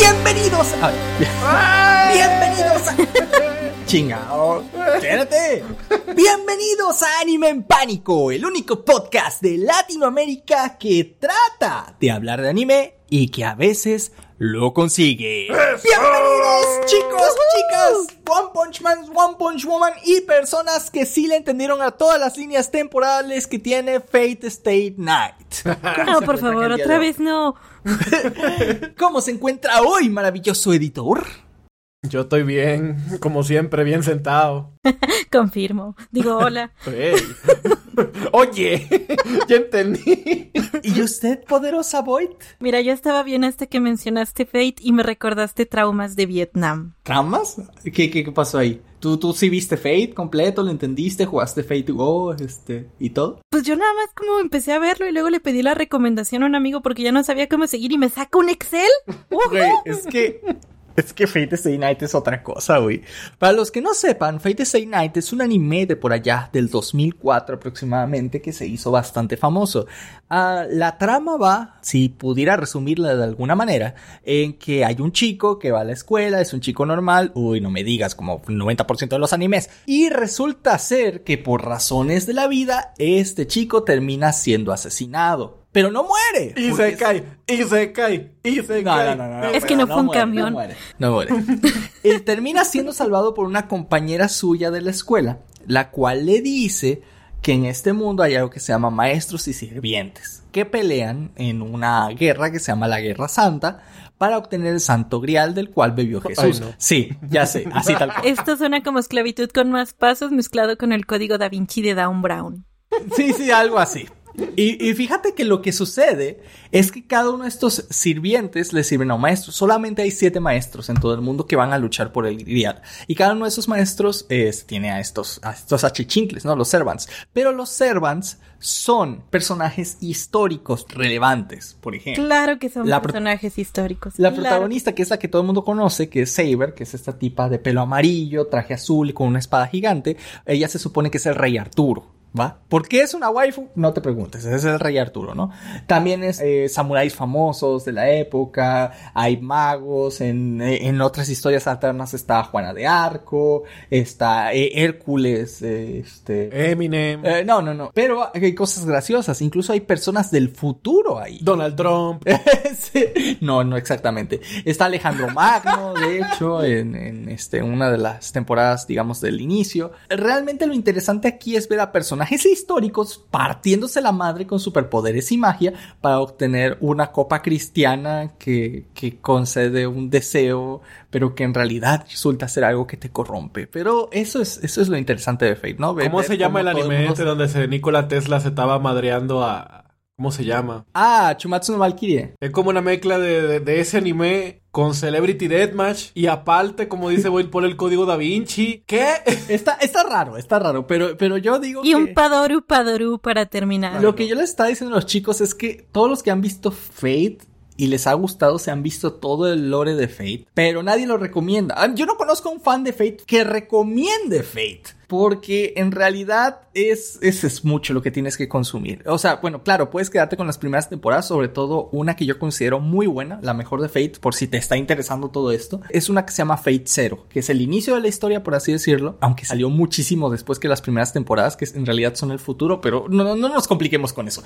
Bienvenidos a... Chingao, espérate. Bienvenidos a Anime en Pánico, el único podcast de Latinoamérica que trata de hablar de anime y que a veces lo consigue. ¡Eso! Bienvenidos chicos, chicas, One Punch Man, One Punch Woman y personas que sí le entendieron a todas las líneas temporales que tiene Fate/Stay Night. No, por favor, otra vez no. ¿Cómo se encuentra hoy, maravilloso editor? Yo estoy bien, como siempre, bien sentado. Confirmo. Digo, hola. Hey. Oye, ya entendí. ¿Y usted, poderosa Void? Mira, yo estaba bien hasta que mencionaste Fate y me recordaste traumas de Vietnam. ¿Traumas? ¿Qué pasó ahí? ¿Tú sí viste Fate completo? ¿Lo entendiste? ¿Jugaste Fate to Go? ¿Y todo? Pues yo nada más como empecé a verlo y luego le pedí la recomendación a un amigo porque ya no sabía cómo seguir y me saca un Excel. Güey, Es que Fate/Stay Night es otra cosa, güey. Para los que no sepan, Fate/Stay Night es un anime de por allá del 2004 aproximadamente que se hizo bastante famoso. La trama va, si pudiera resumirla de alguna manera, en que hay un chico que va a la escuela, es un chico normal, uy, no me digas, como 90% de los animes, y resulta ser que por razones de la vida, este chico termina siendo asesinado. Pero no muere. Y se cae, y se cae. No, es que no fue un camión. No muere. Él termina siendo salvado por una compañera suya de la escuela, la cual le dice que en este mundo hay algo que se llama maestros y sirvientes, que pelean en una guerra que se llama la Guerra Santa, para obtener el santo grial del cual bebió Jesús. Ay, no. Sí, ya sé, así tal cual. Esto suena como esclavitud con más pasos mezclado con el código Da Vinci de Dan Brown. Sí, algo así. Y fíjate que lo que sucede es que cada uno de estos sirvientes le sirven a un maestro. Solamente hay 7 maestros en todo el mundo que van a luchar por el grial. Y cada uno de esos maestros tiene a estos achichincles, ¿no? Los servants. Pero los servants son personajes históricos relevantes, por ejemplo. Claro que son personajes históricos. La protagonista, que es la que todo el mundo conoce, que es Saber, que es esta tipa de pelo amarillo, traje azul y con una espada gigante. Ella se supone que es el rey Arturo. ¿Va? ¿Por qué es una waifu? No te preguntes, ese es el rey Arturo, ¿no? También es samuráis famosos de la época, hay magos, en otras historias alternas está Juana de Arco, está Hércules, Eminem. No, pero hay cosas graciosas, incluso hay personas del futuro ahí. Donald Trump. Sí. No exactamente. Está Alejandro Magno, de hecho, en una de las temporadas, digamos, del inicio. Realmente lo interesante aquí es ver a personas históricos partiéndose la madre con superpoderes y magia para obtener una copa cristiana que concede un deseo, pero que en realidad resulta ser algo que te corrompe. Pero eso es lo interesante de Fate, ¿no? ¿Cómo se llama el anime donde Nikola Tesla se estaba madreando a... ¿Cómo se llama? Ah, Shuumatsu no Valkyrie. Es como una mezcla de ese anime con Celebrity Deathmatch. Y aparte, como dice Boyd, por el código Da Vinci. ¿Qué? Está raro, pero yo digo y que... Y un padoru para terminar. Lo que yo les estaba diciendo a los chicos es que todos los que han visto Fate y les ha gustado, se han visto todo el lore de Fate, pero nadie lo recomienda. Yo no conozco a un fan de Fate que recomiende Fate, porque en realidad es mucho lo que tienes que consumir. O sea, bueno, claro, puedes quedarte con las primeras temporadas, sobre todo una que yo considero muy buena, la mejor de Fate, por si te está interesando todo esto. Es una que se llama Fate/Zero, que es el inicio de la historia, por así decirlo, aunque salió muchísimo después que las primeras temporadas, que en realidad son el futuro, pero no nos compliquemos con eso.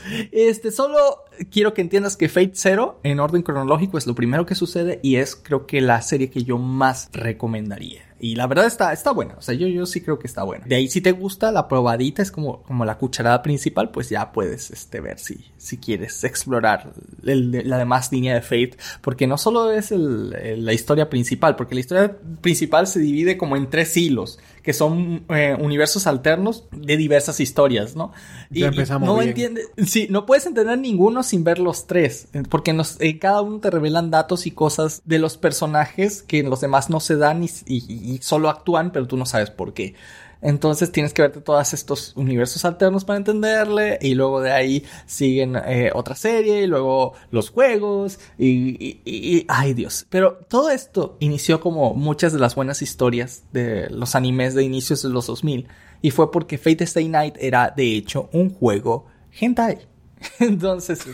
Solo quiero que entiendas que Fate/Zero, en orden cronológico, es lo primero que sucede y es, creo que, la serie que yo más recomendaría. Y la verdad está buena, o sea, yo sí creo que está buena. De ahí, si te gusta la probadita, es como la cucharada principal, pues ya puedes ver si quieres explorar la demás línea de Fate, porque no solo es la historia principal, porque la historia principal se divide como en 3 hilos, que son universos alternos de diversas historias, ¿no? Y empezamos no entiendes, sí, no puedes entender ninguno sin ver los 3, porque en cada uno te revelan datos y cosas de los personajes que los demás no se dan y solo actúan, pero tú no sabes por qué. Entonces tienes que verte todos estos universos alternos para entenderle, y luego de ahí siguen otra serie, y luego los juegos, y ¡ay, Dios! Pero todo esto inició como muchas de las buenas historias de los animes de inicios de los 2000, y fue porque Fate/Stay Night era, de hecho, un juego hentai. Entonces,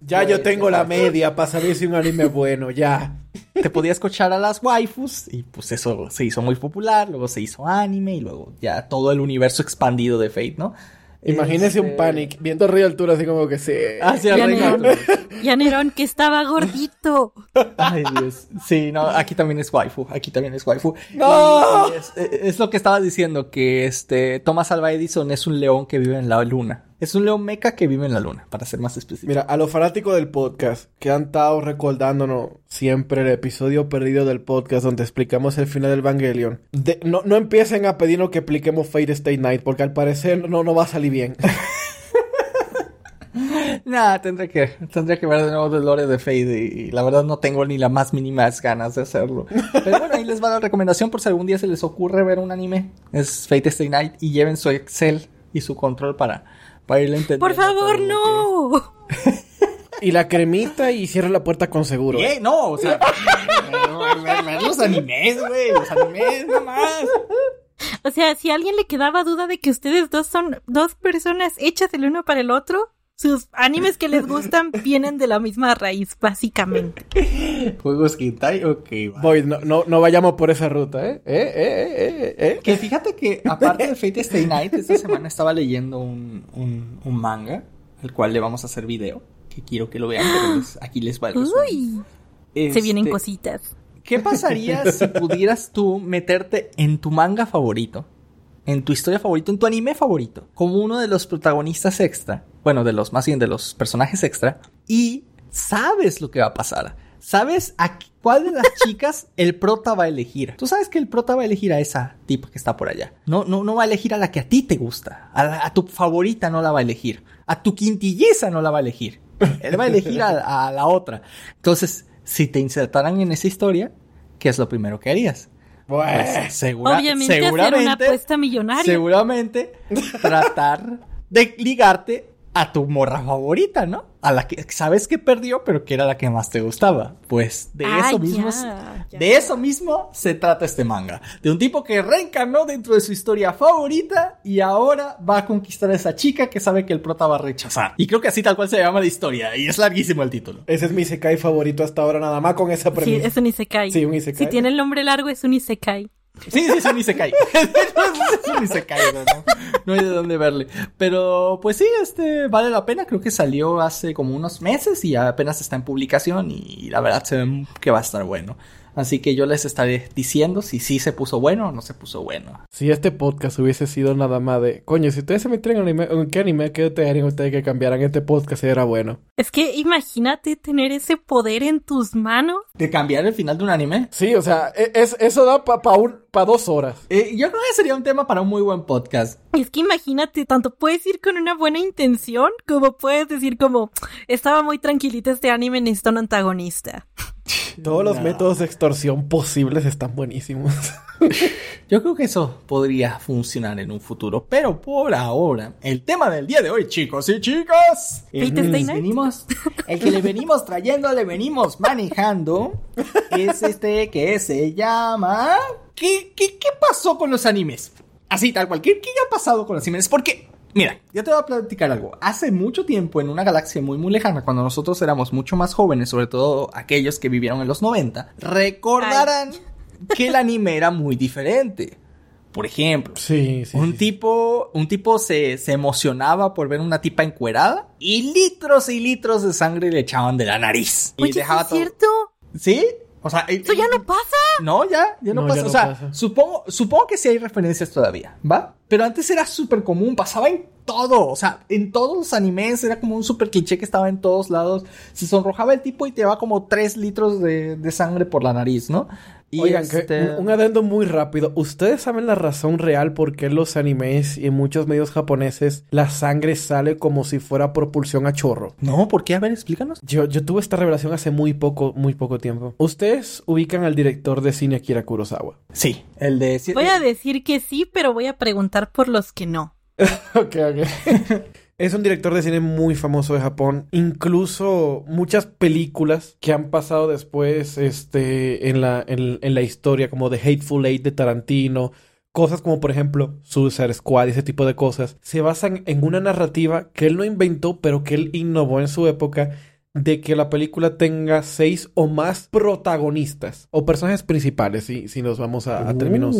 ya yo tengo la media para saber si un anime es bueno, ya. Te podía escuchar a las waifus y pues eso se hizo muy popular, luego se hizo anime y luego ya todo el universo expandido de Fate, ¿no? Imagínese un Panic viendo a Río Altura así como que se... hacia ya Nerón que estaba gordito. Ay, Dios. Sí, no, aquí también es waifu. ¡No! Y es lo que estaba diciendo, que Thomas Alva Edison es un león que vive en la luna. Es un león meca que vive en la luna, para ser más específico. Mira, a los fanáticos del podcast que han estado recordándonos siempre el episodio perdido del podcast donde explicamos el final del Evangelion, no empiecen a pedirnos que expliquemos Fate/Stay Night, porque al parecer no va a salir bien. Nada, tendré que ver de nuevo los lore de Fate y la verdad no tengo ni las más mínimas ganas de hacerlo. Pero bueno, ahí les va la recomendación por si algún día se les ocurre ver un anime. Es Fate/Stay Night y lleven su Excel y su control para irle entendiendo. ¡Por favor, no! Y la cremita y cierra la puerta con seguro. ¿Qué? No, o sea... los animes, güey. Los animes, nada más. O sea, si a alguien le quedaba duda de que ustedes dos son dos personas hechas el uno para el otro, sus animes que les gustan vienen de la misma raíz, básicamente. ¿Juegos Kintai? Ok, va. Boy, no vayamos por esa ruta, ¿eh? Que fíjate que, aparte de Fate/Stay Night, esta semana estaba leyendo un manga, el cual le vamos a hacer video, que quiero que lo vean, pero aquí les va el resumen. ¡Uy! Se vienen cositas. ¿Qué pasaría si pudieras tú meterte en tu manga favorito, en tu historia favorita, en tu anime favorito, como uno de los protagonistas extra? Bueno, de los personajes extra. Y sabes lo que va a pasar. Sabes a cuál de las chicas el prota va a elegir. Tú sabes que el prota va a elegir a esa tipa que está por allá. No va a elegir a la que a ti te gusta. A tu favorita no la va a elegir. A tu quintilleza no la va a elegir. Él va a elegir a la otra. Entonces, si te insertaran en esa historia, ¿qué es lo primero que harías? Pues, seguramente hacer una apuesta millonaria. Seguramente tratar de ligarte a tu morra favorita, ¿no? A la que sabes que perdió, pero que era la que más te gustaba. Pues de eso mismo se trata este manga. De un tipo que reencarnó dentro de su historia favorita y ahora va a conquistar a esa chica que sabe que el prota va a rechazar. Y creo que así tal cual se llama la historia. Y es larguísimo el título. Ese es mi isekai favorito hasta ahora, nada más con esa premisa. Sí, es un isekai. Sí, un isekai. Si tiene el nombre largo, es un isekai. Sí, es un isekai. No hay de dónde verle. Pero, pues sí, vale la pena. Creo que salió hace como unos meses y apenas está en publicación. Y la verdad se ve que va a estar bueno. Así que yo les estaré diciendo si sí se puso bueno o no se puso bueno. Si este podcast hubiese sido nada más de... Coño, si ustedes se metieran en anime... ¿En qué anime que ustedes que cambiaran este podcast era bueno? Es que imagínate tener ese poder en tus manos. ¿De cambiar el final de un anime? Sí, o sea, eso da para 2 horas. Yo creo que sería un tema para un muy buen podcast. Es que imagínate, tanto puedes ir con una buena intención, como puedes decir como... Estaba muy tranquilita este anime, necesito un antagonista. Todos los métodos de extorsión posibles están buenísimos. Yo creo que eso podría funcionar en un futuro. Pero por ahora, el tema del día de hoy, chicos y chicas, el que le venimos trayendo, le venimos manejando, es que se llama... ¿Qué pasó con los animes? Así tal cual. ¿Qué ha pasado con los animes? Porque... Mira, yo te voy a platicar algo. Hace mucho tiempo, en una galaxia muy, muy lejana, cuando nosotros éramos mucho más jóvenes, sobre todo aquellos que vivieron en los 90, recordarán que el anime era muy diferente. Por ejemplo, un tipo se emocionaba por ver una tipa encuerada y litros de sangre le echaban de la nariz. Oye, y dejaba todo. ¿Es cierto? ¿Sí? O sea, ¿eso ya no pasa? No, ya no pasa. Ya no, o sea, pasa. Supongo que sí hay referencias todavía, ¿va? Pero antes era súper común, pasaba en todo. O sea, en todos los animes era como un súper cliché que estaba en todos lados. Se sonrojaba el tipo y te va como 3 litros de sangre por la nariz, ¿no? Y oigan, que un adendo muy rápido. ¿Ustedes saben la razón real por qué en los animes y en muchos medios japoneses la sangre sale como si fuera propulsión a chorro? No, ¿por qué? A ver, explícanos. Yo tuve esta revelación hace muy poco tiempo. ¿Ustedes ubican al director de cine Akira Kurosawa? Sí, el de... Voy a decir que sí, pero voy a preguntar por los que no. Ok. Es un director de cine muy famoso de Japón. Incluso muchas películas que han pasado después en la historia, como The Hateful Eight de Tarantino, Cosas como, por ejemplo, Suicide Squad y ese tipo de cosas, se basan en una narrativa que él no inventó, pero que él innovó en su época, de que la película tenga 6 o más protagonistas o personajes principales, si nos vamos a términos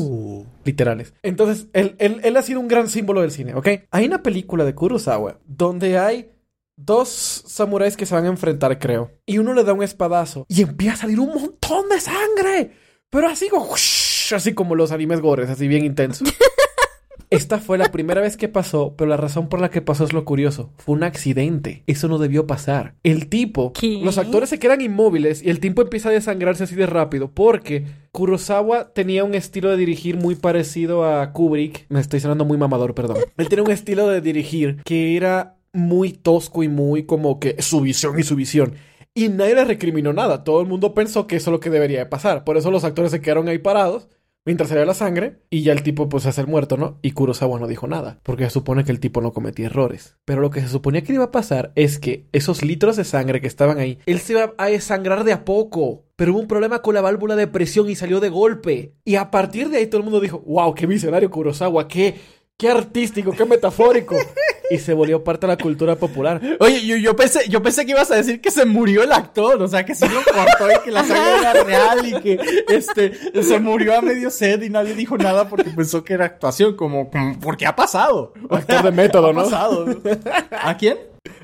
literales. Entonces, él ha sido un gran símbolo del cine, ¿ok? Hay una película de Kurosawa donde hay 2 samuráis que se van a enfrentar, creo, y uno le da un espadazo y empieza a salir un montón de sangre, pero así como... así como los animes gores, así bien intenso. Esta fue la primera vez que pasó, pero la razón por la que pasó es lo curioso. Fue un accidente. Eso no debió pasar. El tipo... ¿Qué? Los actores se quedan inmóviles y el tipo empieza a desangrarse así de rápido porque Kurosawa tenía un estilo de dirigir muy parecido a Kubrick. Me estoy sonando muy mamador, perdón. Él tenía un estilo de dirigir que era muy tosco y muy como que su visión. Y nadie le recriminó nada. Todo el mundo pensó que eso es lo que debería pasar. Por eso los actores se quedaron ahí parados mientras salía la sangre, y ya el tipo pues se hace el muerto, ¿no? Y Kurosawa no dijo nada, porque se supone que el tipo no cometía errores. Pero lo que se suponía que iba a pasar es que esos litros de sangre que estaban ahí, él se iba a desangrar de a poco. Pero hubo un problema con la válvula de presión y salió de golpe. Y a partir de ahí todo el mundo dijo, wow, qué visionario Kurosawa, qué artístico, qué metafórico. Y se volvió parte de la cultura popular. Oye, yo pensé que ibas a decir que se murió el actor. O sea, que sí lo cortó y que la sangre era real y que se murió a medio set y nadie dijo nada porque pensó que era actuación. Como porque ha pasado. Un actor de método, ¿no? Ha pasado. ¿A quién?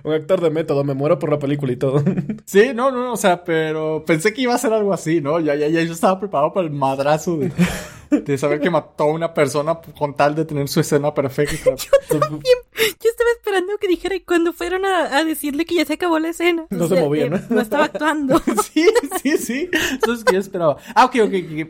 Un actor de método. Me muero por la película y todo. Sí, no. O sea, pero pensé que iba a ser algo así, ¿no? Ya yo estaba preparado para el madrazo de saber que mató a una persona con tal de tener su escena perfecta. Yo estaba esperando que dijera cuando fueron a decirle que ya se acabó la escena. No se movía, ¿no? No estaba actuando. Sí. Eso es lo que yo esperaba. Ah, ok.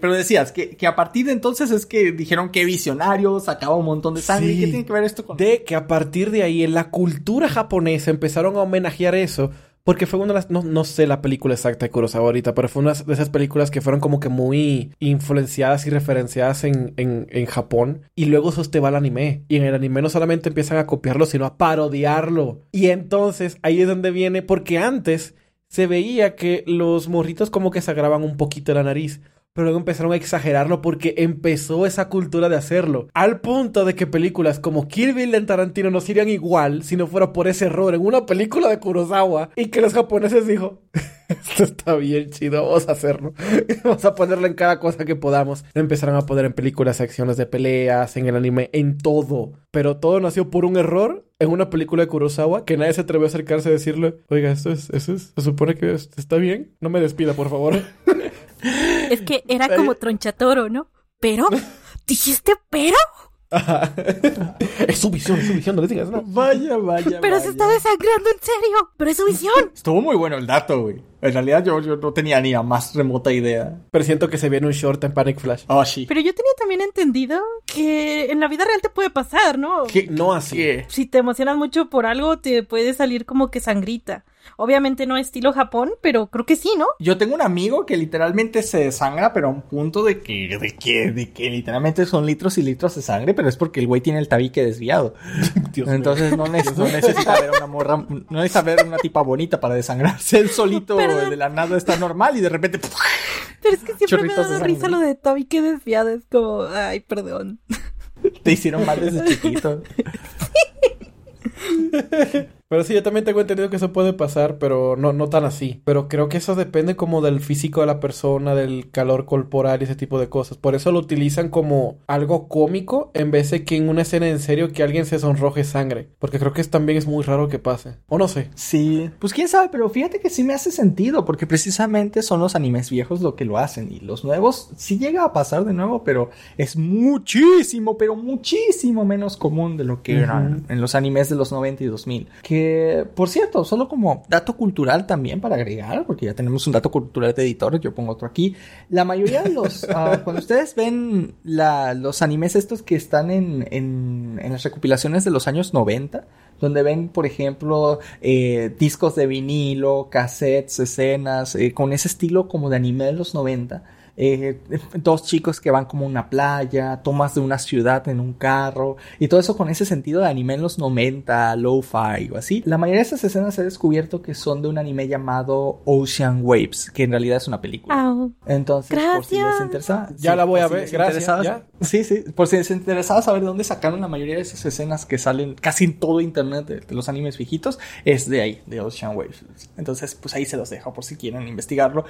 Pero decías que a partir de entonces es que dijeron que visionario, sacaba un montón de sangre. Sí. ¿Qué tiene que ver esto con...? De que a partir de ahí en la cultura japonesa empezaron a homenajear eso. Porque fue una de las... No sé la película exacta de Kurosawa ahorita, pero fue una de esas películas que fueron como que muy influenciadas y referenciadas en Japón. Y luego sosteba el anime. Y en el anime no solamente empiezan a copiarlo, sino a parodiarlo. Y entonces ahí es donde viene... Porque antes se veía que los morritos como que se agravan un poquito la nariz. Pero luego empezaron a exagerarlo porque empezó esa cultura de hacerlo. Al punto de que películas como Kill Bill de Tarantino no serían igual si no fuera por ese error en una película de Kurosawa. Y que los japoneses dijo, esto está bien chido, vamos a hacerlo. Vamos a ponerlo en cada cosa que podamos. Empezaron a poner en películas acciones de peleas, en el anime, en todo. Pero todo nació por un error en una película de Kurosawa que nadie se atrevió a acercarse a decirle, oiga, eso es, se supone que está bien. No me despida, por favor. Es que era como Tronchatoro, ¿no? ¿Pero? ¿Dijiste pero? Ajá. Es su visión, no le digas nada. Vaya. Pero se está desangrando, en serio. Pero es su visión. Estuvo muy bueno el dato, güey. En realidad yo no tenía ni la más remota idea. Pero siento que se viene un short en Panic Flash. Oh, sí. Pero yo tenía también entendido que en la vida real te puede pasar, ¿no? Que no así. Si te emocionas mucho por algo, te puede salir como que sangrita. Obviamente no estilo Japón, pero creo que sí, ¿no? Yo tengo un amigo que literalmente se desangra, pero a un punto de que literalmente son litros y litros de sangre, pero es porque el güey tiene el tabique desviado. Dios. Entonces no necesita ver una morra, no necesita ver una tipa bonita para desangrarse. Él solito, de la nada está normal y de repente... Pero es que siempre me ha dado risa lo de tabique desviado, es como, ay, perdón. Te hicieron mal desde chiquito. Sí. Pero sí, yo también tengo entendido que eso puede pasar, pero no tan así. Pero creo que eso depende como del físico de la persona, del calor corporal y ese tipo de cosas. Por eso lo utilizan como algo cómico en vez de que en una escena en serio que alguien se sonroje sangre. Porque creo que también es muy raro que pase. O no sé. Sí, pues quién sabe, pero fíjate que sí me hace sentido. Porque precisamente son los animes viejos lo que lo hacen. Y los nuevos sí llega a pasar de nuevo, pero es muchísimo, pero muchísimo menos común de lo que eran en los animes de los 90 y 2000. Por cierto, solo como dato cultural también para agregar, porque ya tenemos un dato cultural de editor, yo pongo otro aquí. La mayoría de los... cuando ustedes ven los animes estos que están en las recopilaciones de los años 90, donde ven, por ejemplo, discos de vinilo, cassettes, escenas, con ese estilo como de anime de los 90... dos chicos que van como a una playa, tomas de una ciudad en un carro, y todo eso con ese sentido de anime en los 90, lo-fi o así. La mayoría de estas escenas se ha descubierto que son de un anime llamado Ocean Waves, que en realidad es una película. Oh. Entonces, gracias. Por si les interesa, ya sí, la voy a ver, si gracias. ¿Ya? Sí, sí, por si les interesaba saber de dónde sacaron la mayoría de esas escenas que salen casi en todo internet de los animes viejitos, es de ahí, de Ocean Waves. Entonces, pues ahí se los dejo por si quieren investigarlo.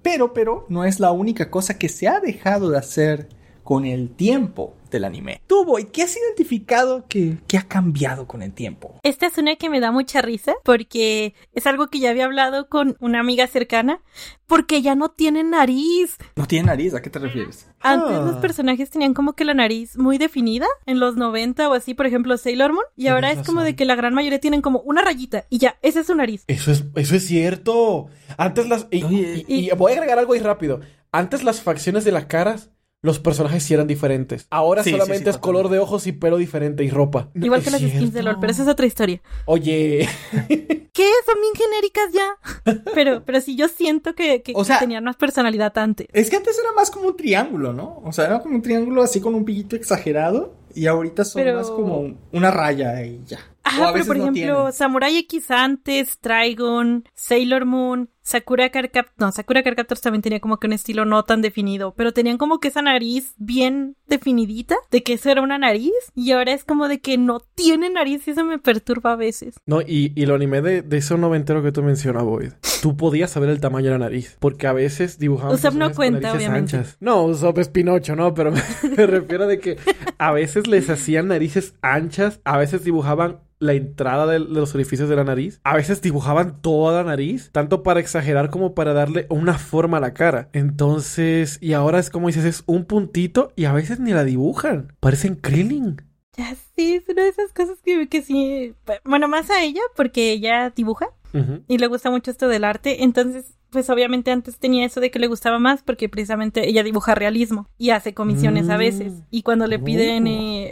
Pero no es la única cosa que se ha dejado de hacer con el tiempo del anime. Tú, Boy, ¿qué has identificado que ha cambiado con el tiempo? Esta es una que me da mucha risa porque es algo que ya había hablado con una amiga cercana, porque ya no tiene nariz. ¿No tiene nariz? ¿A qué te refieres? Antes los personajes tenían como que la nariz muy definida, en los 90 o así, por ejemplo, Sailor Moon, y ahora es como de que la gran mayoría tienen como una rayita y ya, esa es su nariz. Eso es cierto. Antes las... Y voy a agregar algo ahí rápido. Antes las facciones de las caras, los personajes sí eran diferentes. Ahora sí, solamente es color de ojos y pelo diferente y ropa. Igual que las skins de LOL, pero esa es otra historia. Oye. ¿Qué? Son bien genéricas ya. Pero sí, yo siento que tenían más personalidad antes. Es que antes era más como un triángulo, ¿no? O sea, era como un triángulo así con un pillito exagerado. Y ahorita son más como una raya y ya. Ajá, pero por ejemplo, no Samurai X antes, Trigun, Sailor Moon, Sakura Card Captor también tenía como que un estilo no tan definido, pero tenían como que esa nariz bien definidita, de que eso era una nariz, y ahora es como de que no tiene nariz y eso me perturba a veces. No, y lo animé de ese noventero que tú mencionas, Boyd. Tú podías saber el tamaño de la nariz, porque a veces dibujaban Usopp no cuenta, obviamente. Anchas. No, Usopp es Pinocho, no, pero me refiero de que a veces les hacían narices anchas, a veces dibujaban la entrada de los orificios de la nariz. A veces dibujaban toda la nariz, tanto para exagerar como para darle una forma a la cara. Entonces, y ahora es como dices, es un puntito y a veces ni la dibujan. Parecen Krillin. Ya sí, es una de esas cosas que sí... Bueno, más a ella, porque ella dibuja. Uh-huh. Y le gusta mucho esto del arte. Entonces, pues obviamente antes tenía eso de que le gustaba más porque precisamente ella dibuja realismo. Y hace comisiones a veces. Y cuando le piden...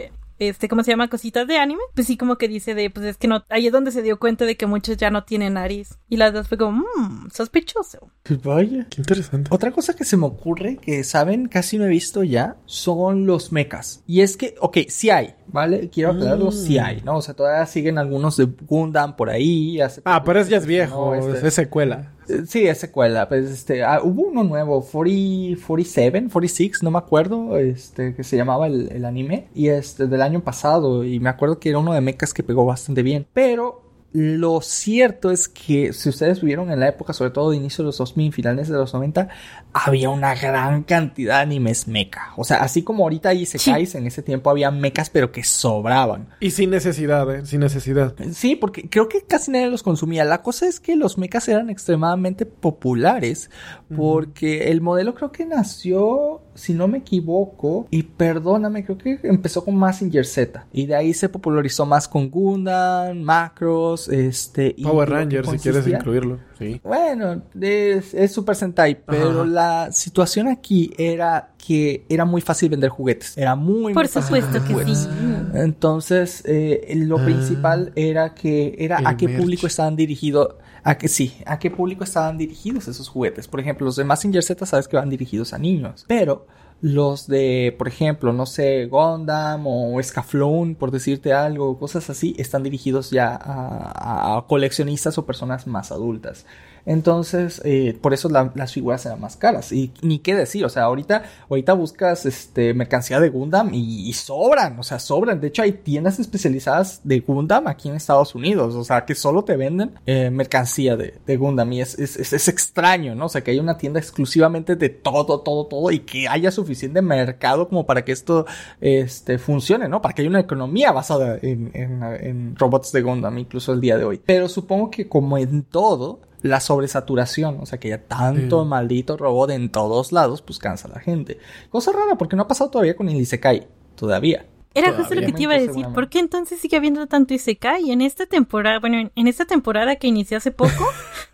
¿cómo se llama? Cositas de anime. Pues sí, como que dice pues es que no... Ahí es donde se dio cuenta de que muchos ya no tienen nariz. Y las dos fue como, sospechoso. Vaya, qué interesante. Otra cosa que se me ocurre, que saben, casi no he visto ya, son los mechas. Y es que, sí hay, ¿vale? Quiero aclararlo, sí hay, ¿no? O sea, todavía siguen algunos de Gundam por ahí. Pero es ya es viejo, no, es secuela. Sí, es secuela, pues hubo uno nuevo, 46, no me acuerdo, que se llamaba el anime, y del año pasado, y me acuerdo que era uno de mechas que pegó bastante bien, pero lo cierto es que si ustedes vivieron en la época, sobre todo de inicio de los 2000, finales de los 90, había una gran cantidad de animes mecha. O sea, así como ahorita hay isekais, en ese tiempo había mechas, pero que sobraban. Y sin necesidad, sin necesidad. Sí, porque creo que casi nadie los consumía. La cosa es que los mechas eran extremadamente populares porque el modelo creo que nació, si no me equivoco, y perdóname, creo que empezó con Mazinger Z. Y de ahí se popularizó más con Gundam, Macross, Power Rangers, si quieres incluirlo. Sí. Bueno, es Super Sentai, pero la situación aquí era que era muy fácil vender juguetes. Era muy fácil. Por supuesto que juguetes. Sí. Entonces, lo principal era que era a qué público estaban dirigidos. ¿A qué público estaban dirigidos esos juguetes? Por ejemplo, los de Mazinger Z sabes que van dirigidos a niños, pero los de, por ejemplo, no sé, Gundam o Escaflón, por decirte algo, cosas así, están dirigidos ya a coleccionistas o personas más adultas. Entonces, por eso las figuras eran más caras. Y ni qué decir, o sea, ahorita buscas mercancía de Gundam y sobran, o sea, sobran. De hecho, hay tiendas especializadas de Gundam aquí en Estados Unidos, o sea, que solo te venden mercancía de Gundam. Y es extraño, ¿no? O sea, que hay una tienda exclusivamente de todo y que haya suficiente mercado como para que esto funcione, ¿no? Para que haya una economía basada en robots de Gundam, incluso el día de hoy. Pero supongo que como en todo, la sobresaturación, o sea que ya tanto maldito robot en todos lados, pues cansa a la gente. Cosa rara porque no ha pasado todavía con el isekai, todavía. Era justo lo que te iba a decir, ¿por qué entonces sigue habiendo tanto isekai? En esta temporada, en esta temporada que inició hace poco,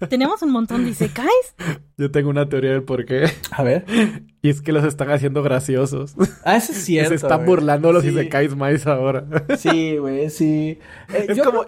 tenemos un montón de isekais. Yo tengo una teoría del por qué. A ver. Y es que los están haciendo graciosos. Ah, eso es cierto. Se están burlando los isekais más ahora. Sí, güey, sí. Es como,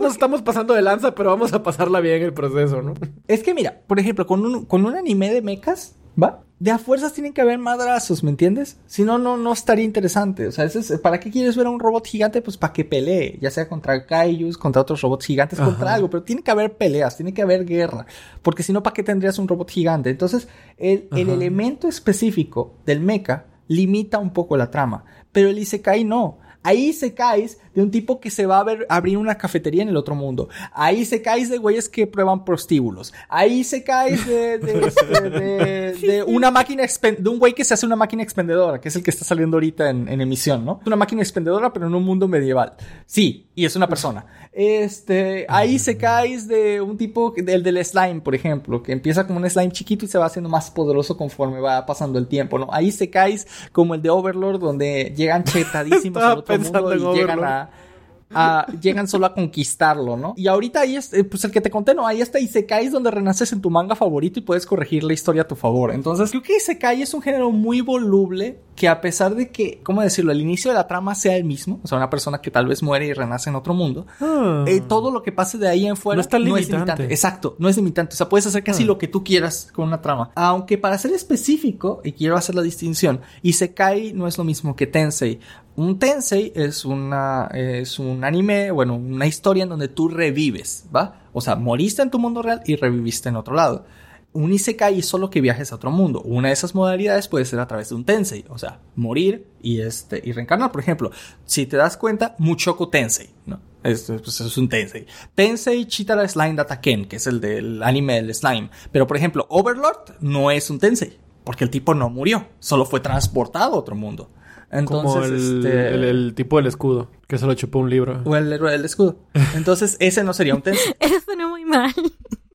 nos estamos pasando de lanza, pero vamos a pasarla bien el proceso, ¿no? Es que mira, por ejemplo, con un anime de mechas, ¿va? de a fuerzas tienen que haber madrazos, ¿me entiendes? Si no, no estaría interesante. O sea, ¿para qué quieres ver a un robot gigante? Pues para que pelee, ya sea contra kaijus, contra otros robots gigantes, ajá, contra algo. Pero tiene que haber peleas, tiene que haber guerra. Porque si no, ¿para qué tendrías un robot gigante? Entonces, el elemento específico del mecha limita un poco la trama. Pero el isekai no. Ahí isekais de un tipo que se va a abrir una cafetería en el otro mundo. Ahí isekais de güeyes que prueban prostíbulos. Ahí isekais de una máquina de un güey que se hace una máquina expendedora, que es el que está saliendo ahorita en emisión, ¿no? Una máquina expendedora, pero en un mundo medieval. Sí, y es una persona. Ahí isekais de un tipo, el del slime, por ejemplo, que empieza como un slime chiquito y se va haciendo más poderoso conforme va pasando el tiempo, ¿no? Ahí isekais como el de Overlord, donde llegan chetadísimos al otro mundo y llegan llegan solo a conquistarlo, ¿no? Y ahorita ahí es, pues el que te conté, ¿no? Ahí está isekais donde renaces en tu manga favorito y puedes corregir la historia a tu favor. Entonces, creo que isekai es un género muy voluble que, a pesar de que, ¿cómo decirlo?, el inicio de la trama sea el mismo, o sea, una persona que tal vez muere y renace en otro mundo, todo lo que pase de ahí en fuera no es limitante. Exacto, no es limitante. O sea, puedes hacer casi lo que tú quieras con una trama. Aunque, para ser específico, y quiero hacer la distinción, isekai no es lo mismo que tensei. Un tensei es un anime, bueno, una historia en donde tú revives, ¿va? O sea, moriste en tu mundo real y reviviste en otro lado. Un isekai es solo que viajes a otro mundo. Una de esas modalidades puede ser a través de un tensei. O sea, morir y reencarnar. Por ejemplo, si te das cuenta, Mushoku Tensei, ¿no? Es un tensei. Tensei Shitara Slime Dataken, que es el del anime del slime. Pero, por ejemplo, Overlord no es un tensei, porque el tipo no murió, solo fue transportado a otro mundo. Entonces, como el tipo del escudo, que se lo chupó un libro. O el héroe del escudo. Entonces, ese no sería un tensei. Eso suena muy mal.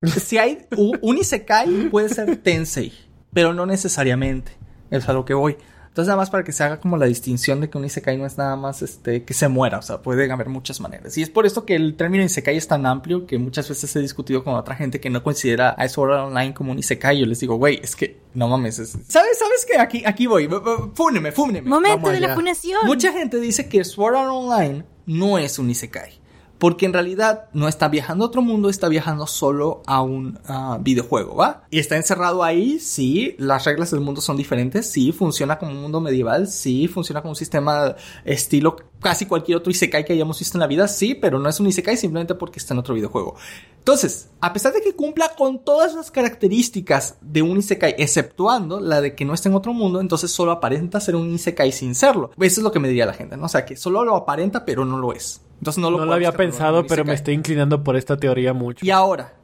Si hay un isekai, puede ser tensei, pero no necesariamente. Es a lo que voy. Entonces, nada más para que se haga como la distinción de que un isekai no es nada más que se muera. O sea, puede haber muchas maneras. Y es por esto que el término isekai es tan amplio que muchas veces he discutido con otra gente que no considera a Sword Art Online como un isekai. Yo les digo, güey, es que no mames. ¿Sabes qué? Aquí voy. Fúneme. Momento de la funación. Mucha gente dice que Sword Art Online no es un isekai, porque en realidad no está viajando a otro mundo, está viajando solo a un videojuego, ¿va? Y está encerrado ahí, sí, las reglas del mundo son diferentes, sí, funciona como un mundo medieval, sí, funciona como un sistema estilo casi cualquier otro isekai que hayamos visto en la vida, sí, pero no es un isekai simplemente porque está en otro videojuego. Entonces, a pesar de que cumpla con todas las características de un isekai, exceptuando la de que no está en otro mundo, entonces solo aparenta ser un isekai sin serlo. Eso es lo que me diría la gente, ¿no? O sea, que solo lo aparenta, pero no lo es. Entonces no lo había pensado, pero me estoy inclinando por esta teoría mucho. Y ahora,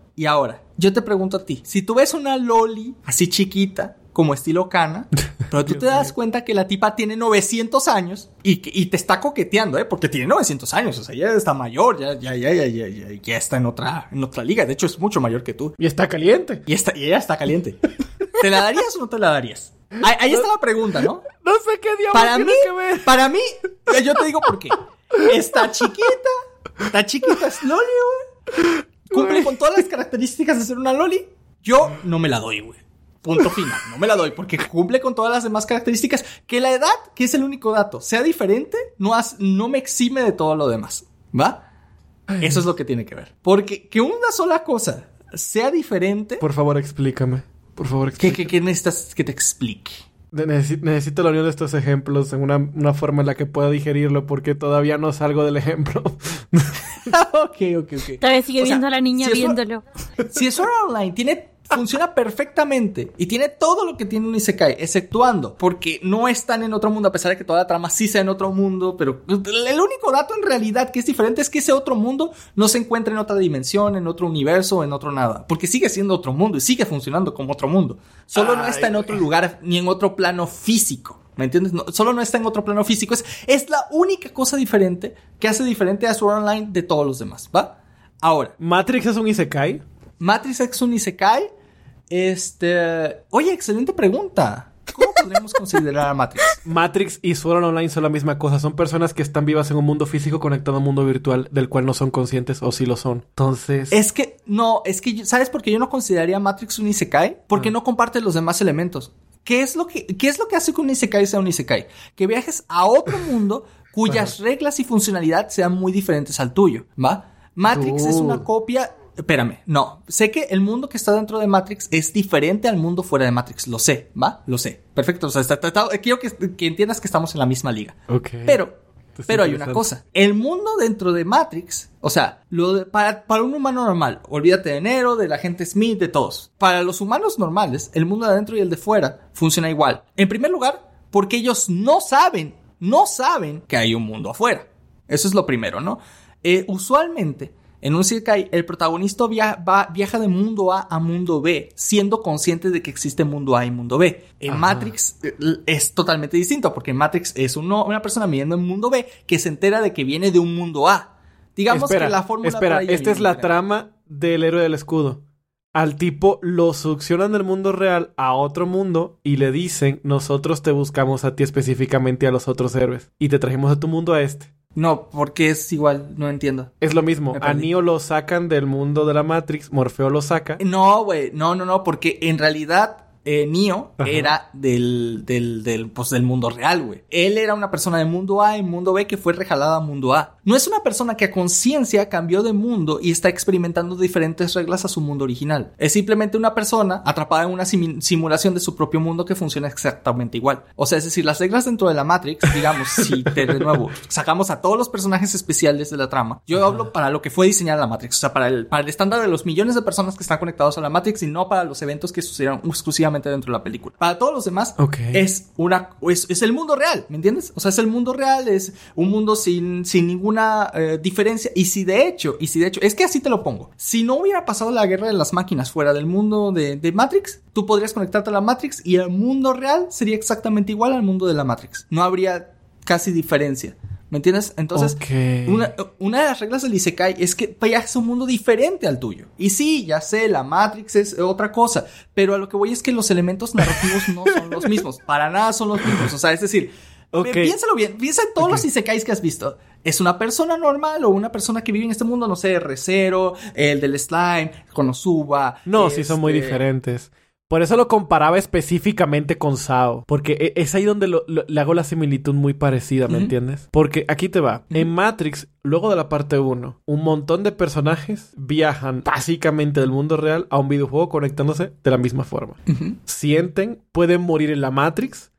yo te pregunto a ti. Si tú ves una loli así chiquita, como estilo Kana, pero tú te das cuenta que la tipa tiene 900 años y te está coqueteando, porque tiene 900 años, o sea, ya está mayor, ya está en otra liga. De hecho, es mucho mayor que tú. Y está caliente. Y ella está caliente. ¿Te la darías o no te la darías? Ahí está la pregunta, ¿no? No sé qué diablos tiene que ver. Para mí, yo te digo por qué. Está chiquita, es loli, güey. Cumple con todas las características de ser una loli. Yo no me la doy, güey. Punto final, no me la doy, porque cumple con todas las demás características. Que la edad, que es el único dato, sea diferente, no me exime de todo lo demás, ¿va? Eso es lo que tiene que ver. Porque que una sola cosa sea diferente... Por favor, explícame. ¿Qué necesitas que te explique? Necesito la unión de estos ejemplos en una forma en la que pueda digerirlo, porque todavía no salgo del ejemplo. Ok. Todavía sigue viendo a la niña viéndolo. Si es Sword Art Online, funciona perfectamente y tiene todo lo que tiene un isekai, exceptuando porque no están en otro mundo, a pesar de que toda la trama sí sea en otro mundo, pero el único dato en realidad que es diferente es que ese otro mundo no se encuentra en otra dimensión, en otro universo, en otro nada, porque sigue siendo otro mundo y sigue funcionando como otro mundo, solo no está en otro lugar ni en otro plano físico. ¿Me entiendes? No, solo no está en otro plano físico. Es la única cosa diferente que hace diferente a Sword Art Online de todos los demás, ¿va? Ahora, ¿Matrix es un isekai? ¿Matrix es un isekai? Oye, excelente pregunta. ¿Cómo podríamos considerar a Matrix? Matrix y Sword Art Online son la misma cosa. Son personas que están vivas en un mundo físico conectado a un mundo virtual del cual no son conscientes, o sí lo son. Entonces... Es que ¿sabes por qué yo no consideraría Matrix un isekai? Porque no comparte los demás elementos. ¿Qué es lo que hace que un isekai sea un isekai? Que viajes a otro mundo cuyas reglas y funcionalidad sean muy diferentes al tuyo, ¿va? Matrix es una copia... Espérame, no. Sé que el mundo que está dentro de Matrix es diferente al mundo fuera de Matrix. Lo sé, ¿va? Lo sé. Perfecto. O sea, está tratado. Quiero que entiendas que estamos en la misma liga. Ok. Pero hay una cosa. El mundo dentro de Matrix, o sea, para un humano normal, olvídate de Nero, de la gente Smith, de todos. Para los humanos normales, el mundo de adentro y el de fuera funciona igual. En primer lugar, porque ellos no saben que hay un mundo afuera. Eso es lo primero, ¿no? Usualmente, en un Isekai, el protagonista viaja de mundo A mundo B, siendo consciente de que existe mundo A y mundo B. En Matrix es totalmente distinto, porque en Matrix es una persona viviendo en mundo B que se entera de que viene de un mundo A. Digamos que la fórmula... esta es la trama del héroe del escudo. Al tipo lo succionan del mundo real a otro mundo y le dicen, nosotros te buscamos a ti específicamente y a los otros héroes, y te trajimos a tu mundo a este. No, porque es igual, no entiendo. Es lo mismo, a Neo lo sacan del mundo de la Matrix, Morfeo lo saca. No, güey, no, porque en realidad Neo era del mundo real, güey. Él era una persona de mundo A y mundo B que fue rejalada a mundo A. No es una persona que a conciencia cambió de mundo y está experimentando diferentes reglas a su mundo original. Es simplemente una persona atrapada en una simulación de su propio mundo que funciona exactamente igual. O sea, es decir, las reglas dentro de la Matrix, digamos, de nuevo sacamos a todos los personajes especiales de la trama. Yo hablo para lo que fue diseñada la Matrix, o sea, para el estándar de los millones de personas que están conectados a la Matrix y no para los eventos que sucedieron exclusivamente dentro de la película. Para todos los demás es el mundo real, ¿me entiendes? O sea, es el mundo real, es un mundo sin ninguna diferencia. Y si de hecho, es que así te lo pongo. Si no hubiera pasado la guerra de las máquinas fuera del mundo de Matrix, tú podrías conectarte a la Matrix y el mundo real sería exactamente igual al mundo de la Matrix. No habría casi diferencia. ¿Me entiendes? Entonces, una de las reglas del Isekai es que viajes a un mundo diferente al tuyo. Y sí, ya sé, la Matrix es otra cosa, pero a lo que voy es que los elementos narrativos no son los mismos. Para nada son los mismos. O sea, es decir, piénsalo bien. Piensa en todos los Isekais que has visto. ¿Es una persona normal o una persona que vive en este mundo? No sé, R0, el del slime, Konosuba. No, sí son muy diferentes. Por eso lo comparaba específicamente con Sao. Porque es ahí donde le hago la similitud muy parecida, ¿me entiendes? Porque aquí te va. En Matrix, luego de la parte 1, un montón de personajes viajan básicamente del mundo real a un videojuego conectándose de la misma forma. Sienten, pueden morir en la Matrix.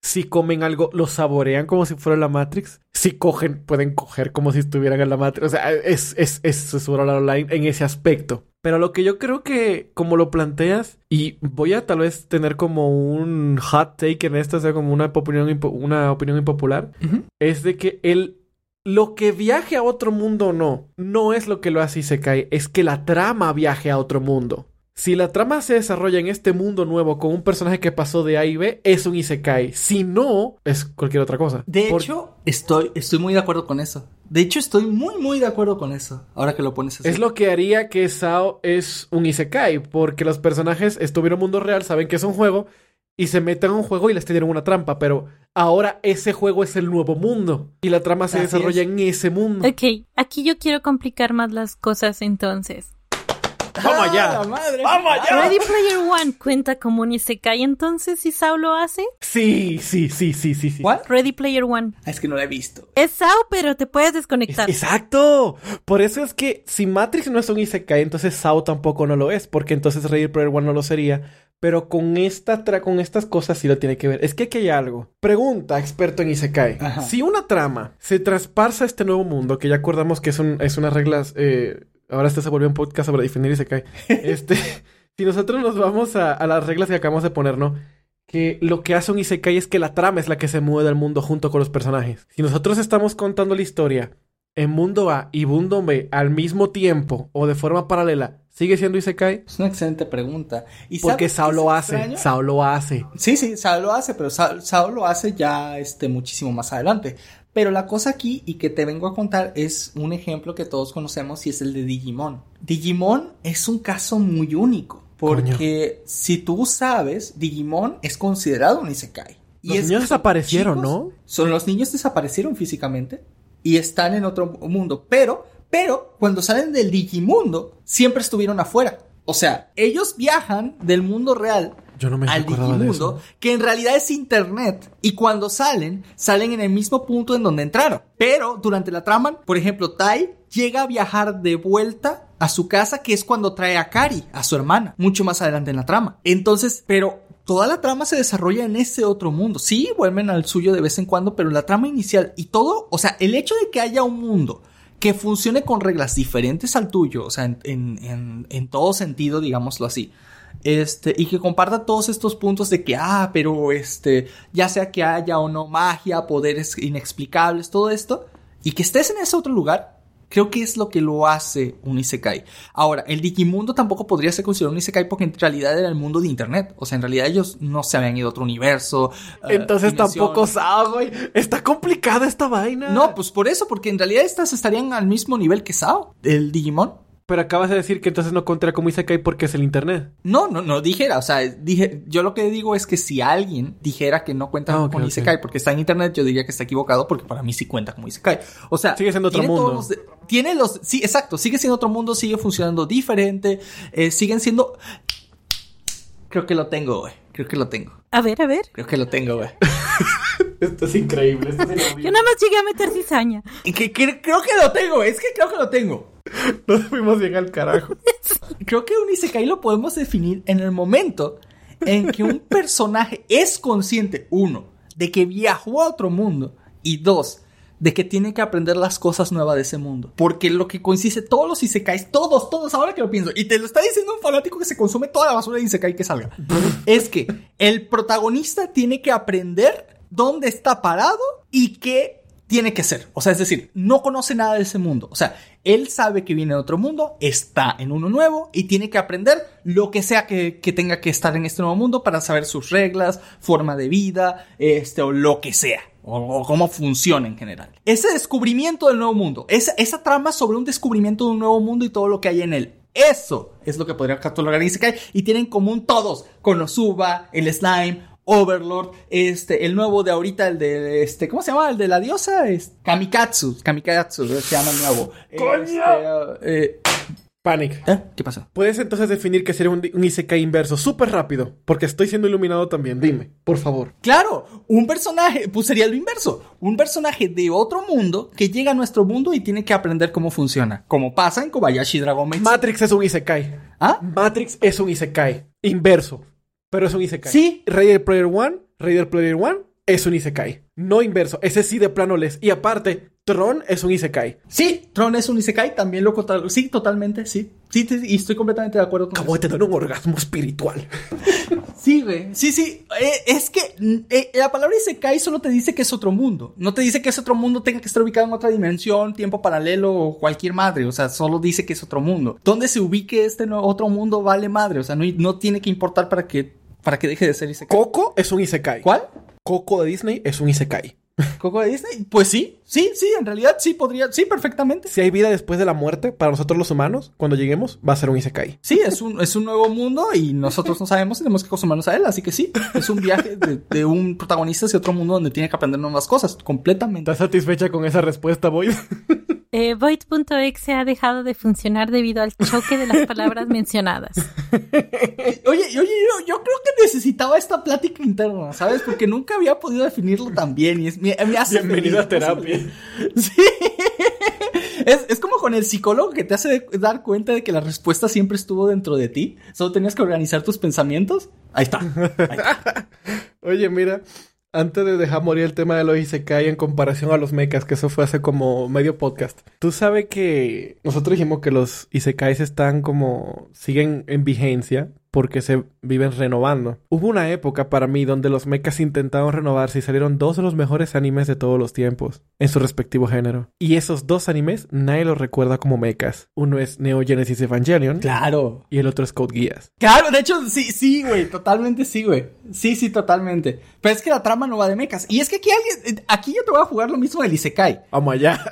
Si comen algo, lo saborean como si fuera la Matrix. Si cogen, pueden coger como si estuvieran en la Matrix. O sea, es Sword Art Online en ese aspecto. Pero lo que yo creo que, como lo planteas, y voy a tal vez tener como un hot take en esto, o sea, como una opinión impopular, es de que lo que viaje a otro mundo no es lo que lo hace Isekai, es que la trama viaje a otro mundo. Si la trama se desarrolla en este mundo nuevo con un personaje que pasó de A y B, es un Isekai. Si no, es cualquier otra cosa. De hecho, estoy muy de acuerdo con eso. De hecho, estoy muy, muy de acuerdo con eso. Ahora que lo pones así. Es lo que haría que Sao es un Isekai. Porque los personajes estuvieron en un mundo real, saben que es un juego, y se meten a un juego y les tienen una trampa. Pero ahora ese juego es el nuevo mundo. Y la trama se desarrolla en ese mundo. Ok, aquí yo quiero complicar más las cosas entonces. ¡Vamos allá! ¡Vamos allá! ¿Ready Player One cuenta como un Isekai entonces si Sao lo hace? Sí. ¿What? Ready Player One. Es que no la he visto. Es Sao, pero te puedes desconectar. ¡Exacto! Por eso es que si Matrix no es un Isekai, entonces Sao tampoco no lo es. Porque entonces Ready Player One no lo sería. Pero con estas cosas sí lo tiene que ver. Es que aquí hay algo. Pregunta, experto en Isekai. Ajá. Si una trama se traspasa a este nuevo mundo, que ya acordamos que es unas reglas... Ahora este se volvió un podcast sobre definir Isekai. Si nosotros nos vamos a las reglas que acabamos de poner, ¿no? Que lo que hace un Isekai es que la trama es la que se mueve del mundo junto con los personajes. Si nosotros estamos contando la historia en mundo A y mundo B al mismo tiempo o de forma paralela, ¿sigue siendo Isekai? Es una excelente pregunta. ¿Y porque Sao lo hace. Extraño? Sao lo hace. Sí, Sao lo hace, pero Sao lo hace ya muchísimo más adelante. Pero la cosa aquí, y que te vengo a contar, es un ejemplo que todos conocemos y es el de Digimon. Digimon es un caso muy único, porque si tú sabes, Digimon es considerado un Isekai. Y los niños desaparecieron, ¿no? Los niños desaparecieron físicamente y están en otro mundo, pero cuando salen del Digimundo, siempre estuvieron afuera. O sea, ellos viajan del mundo real Yo no me al Digimundo, que en realidad es internet, y cuando salen, salen en el mismo punto en donde entraron. Pero durante la trama, por ejemplo, Tai llega a viajar de vuelta a su casa, que es cuando trae a Kari, a su hermana, mucho más adelante en la trama. Entonces, pero toda la trama se desarrolla en ese otro mundo. Sí, vuelven al suyo de vez en cuando, pero la trama inicial y todo, o sea, el hecho de que haya un mundo que funcione con reglas diferentes al tuyo, o sea, en todo sentido, digámoslo así, y que comparta todos estos puntos de que, pero ya sea que haya o no magia, poderes inexplicables, todo esto, y que estés en ese otro lugar, creo que es lo que lo hace un isekai. Ahora, el Digimundo tampoco podría ser considerado un isekai porque en realidad era el mundo de internet. O sea, en realidad ellos no se habían ido a otro universo. Entonces tampoco Sao, güey. Está complicada esta vaina. No, pues por eso, porque en realidad estas estarían al mismo nivel que Sao, el Digimon. Pero acabas de decir que entonces no contra como isekai porque es el internet. No dijera, o sea, yo lo que digo es que si alguien dijera que no cuenta con isekai porque está en internet, yo diría que está equivocado porque para mí sí cuenta como isekai. O sea, sigue siendo otro mundo. Sí, exacto, sigue siendo otro mundo, sigue funcionando diferente, siguen siendo... Creo que lo tengo. A ver. Creo que lo tengo, güey. Esto es increíble. Yo nada más llegué a meter cizaña. Creo que lo tengo. Nos fuimos bien al carajo. Creo que un isekai lo podemos definir en el momento en que un personaje es consciente, uno, de que viajó a otro mundo, y dos, de que tiene que aprender las cosas nuevas de ese mundo. Porque lo que coincide todos los isekais, todos, ahora que lo pienso, y te lo está diciendo un fanático que se consume toda la basura de isekai que salga, es que el protagonista tiene que aprender dónde está parado y qué tiene que ser. O sea, es decir, no conoce nada de ese mundo. O sea, él sabe que viene de otro mundo, está en uno nuevo y tiene que aprender lo que sea que tenga que estar en este nuevo mundo para saber sus reglas, forma de vida, o lo que sea. O cómo funciona en general. Ese descubrimiento del nuevo mundo. Esa trama sobre un descubrimiento de un nuevo mundo y todo lo que hay en él. Eso es lo que podría catalogar en isekai. Y tienen en común todos. Konosuba, el slime... Overlord, el nuevo de ahorita, el de, ¿cómo se llama? El de la diosa, Kamikatsu, se llama el nuevo. ¡Coño! Panic. ¿Qué pasó? Puedes entonces definir que sería un isekai inverso, súper rápido, porque estoy siendo iluminado también, dime, por favor. Claro, un personaje, pues sería lo inverso, un personaje de otro mundo que llega a nuestro mundo y tiene que aprender cómo funciona, como pasa en Kobayashi Dragon Maid. Matrix es un isekai. ¿Ah? Matrix es un isekai, inverso. Pero es un isekai. Sí. Ready Player One es un isekai. No inverso. Ese sí de plano les. Y aparte, Tron es un isekai. Sí, Tron es un isekai. También lo contaron. Sí, totalmente, sí. Sí, y estoy completamente de acuerdo con eso. Acabo de tener un orgasmo espiritual. Sí, güey. Sí. Es que la palabra isekai solo te dice que es otro mundo. No te dice que ese otro mundo tenga que estar ubicado en otra dimensión, tiempo paralelo o cualquier madre. O sea, solo dice que es otro mundo. Donde se ubique otro mundo vale madre. O sea, no tiene que importar para que deje de ser isekai. Coco es un isekai. ¿Cuál? Coco de Disney es un isekai. ¿Coco de Disney? Pues sí, en realidad sí podría, sí, perfectamente. Si hay vida después de la muerte, para nosotros los humanos, cuando lleguemos, va a ser un isekai. Sí, es un nuevo mundo y nosotros no sabemos, tenemos que acostumarnos a él, así que sí, es un viaje de un protagonista hacia otro mundo donde tiene que aprender nuevas cosas, completamente. ¿Estás satisfecha con esa respuesta, Void? Void.exe ha dejado de funcionar debido al choque de las palabras mencionadas. Oye, yo creo que necesitaba esta plática interna, ¿sabes? Porque nunca había podido definirlo tan bien y me hace bienvenido a terapia. Sí. Es como con el psicólogo que te hace dar cuenta de que la respuesta siempre estuvo dentro de ti. Solo tenías que organizar tus pensamientos. Ahí está. Oye, mira... Antes de dejar morir el tema de los isekai en comparación a los mechas, que eso fue hace como medio podcast. Tú sabes que nosotros dijimos que los isekais están como... siguen en vigencia porque se viven renovando. Hubo una época para mí donde los mechas intentaron renovarse y salieron dos de los mejores animes de todos los tiempos en su respectivo género. Y esos dos animes nadie los recuerda como mechas. Uno es Neo Genesis Evangelion. ¡Claro! Y el otro es Code Geass. ¡Claro! De hecho, sí, güey. Totalmente sí, güey. Sí, totalmente. Pero es que la trama no va de mechas. Y es que aquí yo te voy a jugar lo mismo del isekai. Vamos allá.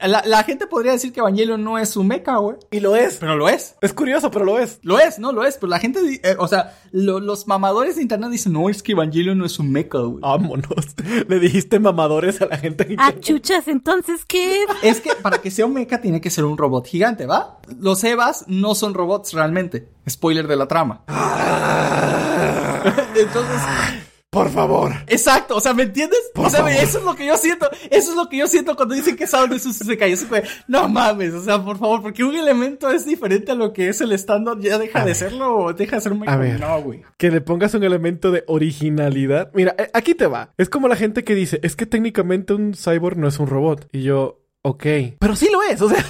La gente podría decir que Evangelion no es un mecha, güey. Y lo es. Pero lo es. Es curioso, pero lo es. Lo es. Pero la gente, los mamadores de internet dicen, no, es que Evangelion no es un mecha, güey. Vámonos. Le dijiste mamadores a la gente de internet. Ah, chuchas, entonces, ¿qué? Es que para que sea un mecha tiene que ser un robot gigante, ¿va? Los Evas no son robots realmente. Spoiler de la trama. Entonces, por favor. Exacto, o sea, ¿me entiendes? O sea, eso es lo que yo siento. Eso es lo que yo siento cuando dicen que Sound es un Isekai. Eso fue, no mames, o sea, por favor, porque un elemento es diferente a lo que es el estándar. Ya deja de serlo o deja de ser un mecanismo. No, güey. Que le pongas un elemento de originalidad. Mira, aquí te va. Es como la gente que dice, es que técnicamente un cyborg no es un robot. Y yo... Ok. Pero sí lo es, o sea,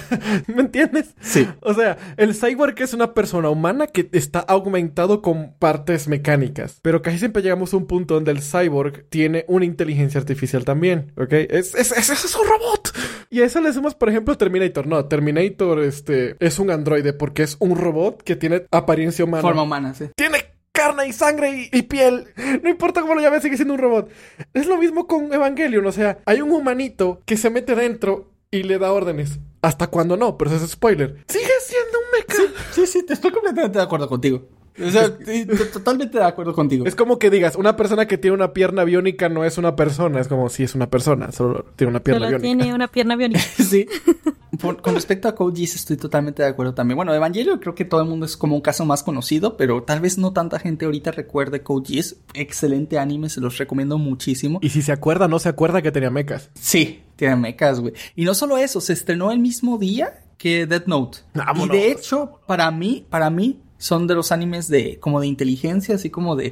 ¿me entiendes? Sí. O sea, el cyborg es una persona humana que está aumentado con partes mecánicas. Pero casi siempre llegamos a un punto donde el cyborg tiene una inteligencia artificial también, ¿ok? Es un robot. Y a eso le sumas, por ejemplo, Terminator. No, Terminator, es un androide porque es un robot que tiene apariencia humana. Forma humana, sí. Tiene... carne y sangre y piel. No importa cómo lo llames, sigue siendo un robot. Es lo mismo con Evangelion. O sea, hay un humanito que se mete dentro y le da órdenes. Hasta cuando no, pero eso es spoiler. Sigue siendo un mecha. Sí, sí, te estoy completamente de acuerdo contigo. O sea, totalmente de acuerdo contigo. Es como que digas, una persona que tiene una pierna biónica no es una persona. Es como, sí, es una persona, solo tiene una pierna biónica. Tiene una pierna biónica. Sí. Con respecto a Code Geass estoy totalmente de acuerdo también. Bueno, Evangelion creo que todo el mundo es como un caso más conocido, pero tal vez no tanta gente ahorita recuerde Code Geass. Excelente anime, se los recomiendo muchísimo. Y si se acuerda, no se acuerda que tenía mechas. Sí, tenía mechas, güey. Y no solo eso, se estrenó el mismo día que Death Note. ¡Vámonos! Y de hecho, para mí... son de los animes de como de inteligencia, así como de,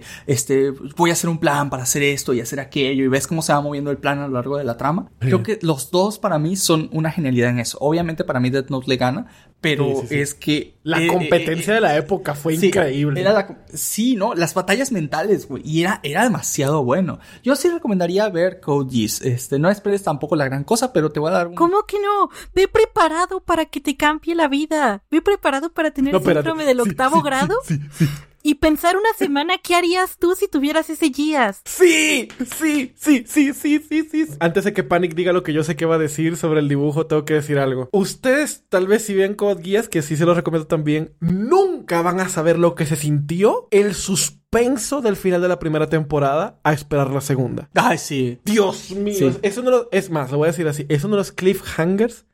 voy a hacer un plan para hacer esto y hacer aquello, y ves cómo se va moviendo el plan a lo largo de la trama. Sí. Creo que los dos para mí son una genialidad en eso. Obviamente para mí Death Note le gana, pero sí. Es que... la competencia de la época fue increíble. No, las batallas mentales, güey, y era demasiado bueno. Yo sí recomendaría ver Code Geass. No esperes tampoco la gran cosa, pero te voy a dar... ¿Cómo que no? Ve preparado para que te cambie la vida. Ve preparado para tener síndrome del octavo grado. Sí. Y pensar una semana qué harías tú si tuvieras ese Geass. Sí. Antes de que Panic diga lo que yo sé que va a decir sobre el dibujo, tengo que decir algo. Ustedes, tal vez si vean Code Geass, que sí se los recomiendo también, nunca van a saber lo que se sintió el suspenso del final de la primera temporada a esperar la segunda. Ay, sí. Dios mío. Sí. Es más, lo voy a decir así, es uno de los cliffhangers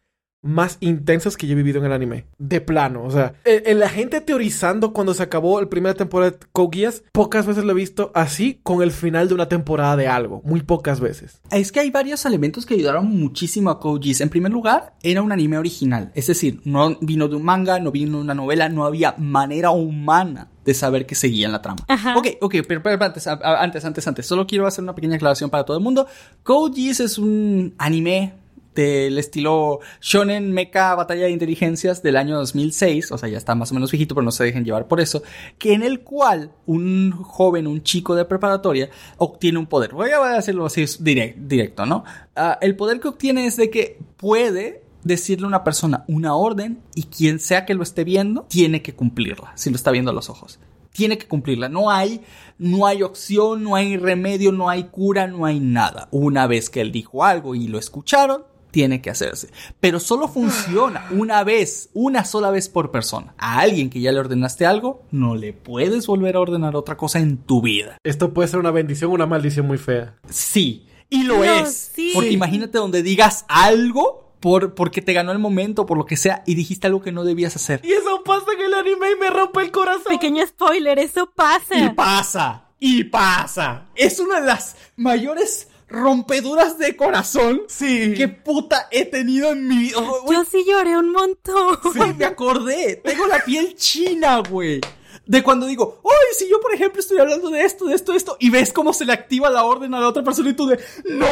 más intensos que yo he vivido en el anime. De plano, o sea, la gente teorizando cuando se acabó la primera temporada de Code Geass, pocas veces lo he visto así con el final de una temporada de algo. Muy pocas veces. Es que hay varios elementos que ayudaron muchísimo a Code Geass. En primer lugar, era un anime original. Es decir, no vino de un manga, no vino de una novela, no había manera humana de saber que seguían la trama. Ajá. Ok, pero antes. Solo quiero hacer una pequeña aclaración para todo el mundo. Code Geass es un anime... del estilo Shonen Mecha Batalla de Inteligencias del año 2006, o sea, ya está más o menos viejito, pero no se dejen llevar por eso, que en el cual un chico de preparatoria obtiene un poder. Voy a decirlo así directo, ¿no? El poder que obtiene es de que puede decirle a una persona una orden y quien sea que lo esté viendo tiene que cumplirla, si lo está viendo a los ojos. Tiene que cumplirla. No hay opción, no hay remedio, no hay cura, no hay nada. Una vez que él dijo algo y lo escucharon, tiene que hacerse. Pero solo funciona una sola vez por persona. A alguien que ya le ordenaste algo, no le puedes volver a ordenar otra cosa en tu vida. Esto puede ser una bendición o una maldición muy fea. Sí, y lo es. Sí. Porque imagínate donde digas algo... Porque te ganó el momento, por lo que sea, y dijiste algo que no debías hacer. Y eso pasa en el anime y me rompe el corazón. Pequeño spoiler, eso pasa. Y pasa. Es una de las mayores rompeduras de corazón que puta he tenido en mi vida. Oh, yo sí lloré un montón. Sí, me acordé. Tengo la piel china, güey. De cuando digo, ¡ay, si yo, por ejemplo, estoy hablando de esto, de esto, de esto! Y ves cómo se le activa la orden a la otra persona y tú de... ¡No!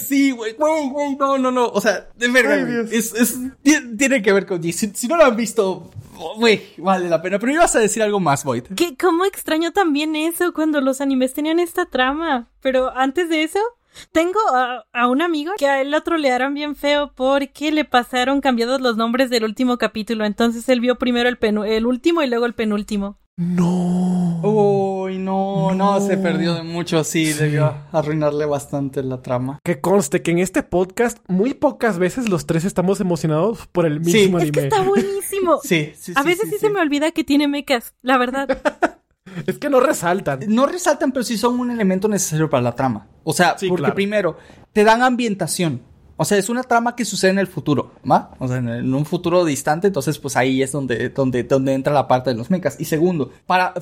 Sí, güey, no. O sea, de verga, güey. Tiene que ver con... Si no lo han visto... Güey, vale la pena. Pero ibas a decir algo más, Void. ¿Cómo extraño también eso cuando los animes tenían esta trama? Pero antes de eso... Tengo a un amigo que a él lo trolearon bien feo porque le pasaron cambiados los nombres del último capítulo. Entonces él vio primero el último y luego el penúltimo. ¡No! Uy, no, se perdió de mucho. Sí, debió arruinarle bastante la trama. Que conste que en este podcast muy pocas veces los tres estamos emocionados por el mismo anime. Es que está buenísimo. Sí. A veces sí se me olvida que tiene mechas, la verdad. Es que no resaltan. No resaltan, pero sí son un elemento necesario para la trama. O sea, porque primero, te dan ambientación. O sea, es una trama que sucede en el futuro, ¿va? O sea, en un futuro distante, entonces pues ahí es donde entra la parte de los mechas. Y segundo,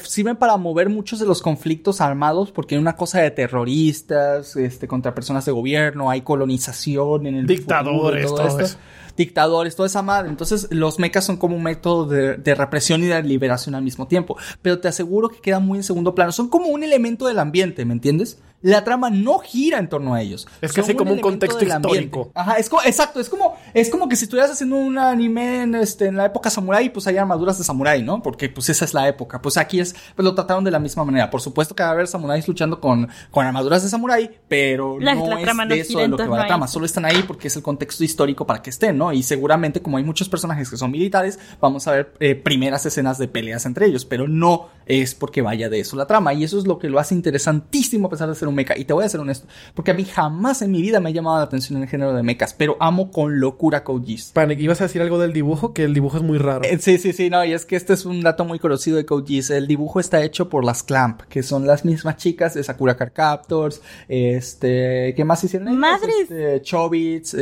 sirven para mover muchos de los conflictos armados, porque hay una cosa de terroristas, contra personas de gobierno, hay colonización en el dictadores, futuro, todo esto. Dictadores, toda esa madre. Entonces, los mechas son como un método de represión y de liberación al mismo tiempo. Pero te aseguro que quedan muy en segundo plano. Son como un elemento del ambiente, ¿me entiendes? La trama no gira en torno a ellos. Es casi como un contexto histórico. Ajá, exacto. Es como que si estuvieras haciendo un anime en la época samurái, pues hay armaduras de samurái, ¿no? Porque pues esa es la época. Pues aquí pues lo trataron de la misma manera. Por supuesto que va a haber samuráis luchando con armaduras de samurái, pero no es de eso de lo que va la trama. Solo están ahí porque es el contexto histórico para que estén, ¿no? Y seguramente, como hay muchos personajes que son militares, vamos a ver primeras escenas de peleas entre ellos, pero no es porque vaya de eso la trama, y eso es lo que lo hace interesantísimo a pesar de ser un mecha. Y te voy a ser honesto, porque a mí jamás en mi vida me ha llamado la atención el género de mechas, pero amo con locura Code Geass. Panic, ibas a decir algo del dibujo, que el dibujo es muy raro. Sí, no, y es que este es un dato muy conocido de Code Geass. El dibujo está hecho por las Clamp, que son las mismas chicas de Sakura Card Captors, ¿qué más hicieron? Madres. Chobits,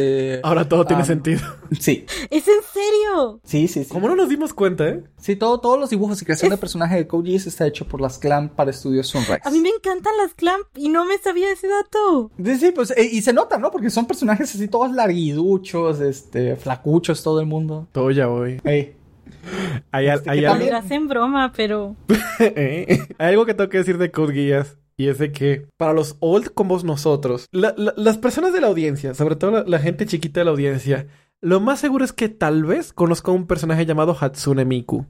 ahora todo tiene sentido. Sí. ¿Es en serio? Sí. Como no nos dimos cuenta, ¿eh? Sí, todos los dibujos y creación de personaje de Code Geass está hecho por las Clamp para estudios Sunrise. A mí me encantan las Clamp y no me sabía ese dato. Sí, pues, y se nota, ¿no? Porque son personajes así todos larguiduchos, flacuchos, todo el mundo. Todo ya voy. Ey. Hay algo... hacen broma, pero... Hay algo que tengo que decir de Code Geass. Y es de que, para los old como nosotros, las personas de la audiencia, sobre todo la gente chiquita de la audiencia... Lo más seguro es que tal vez conozco a un personaje llamado Hatsune Miku,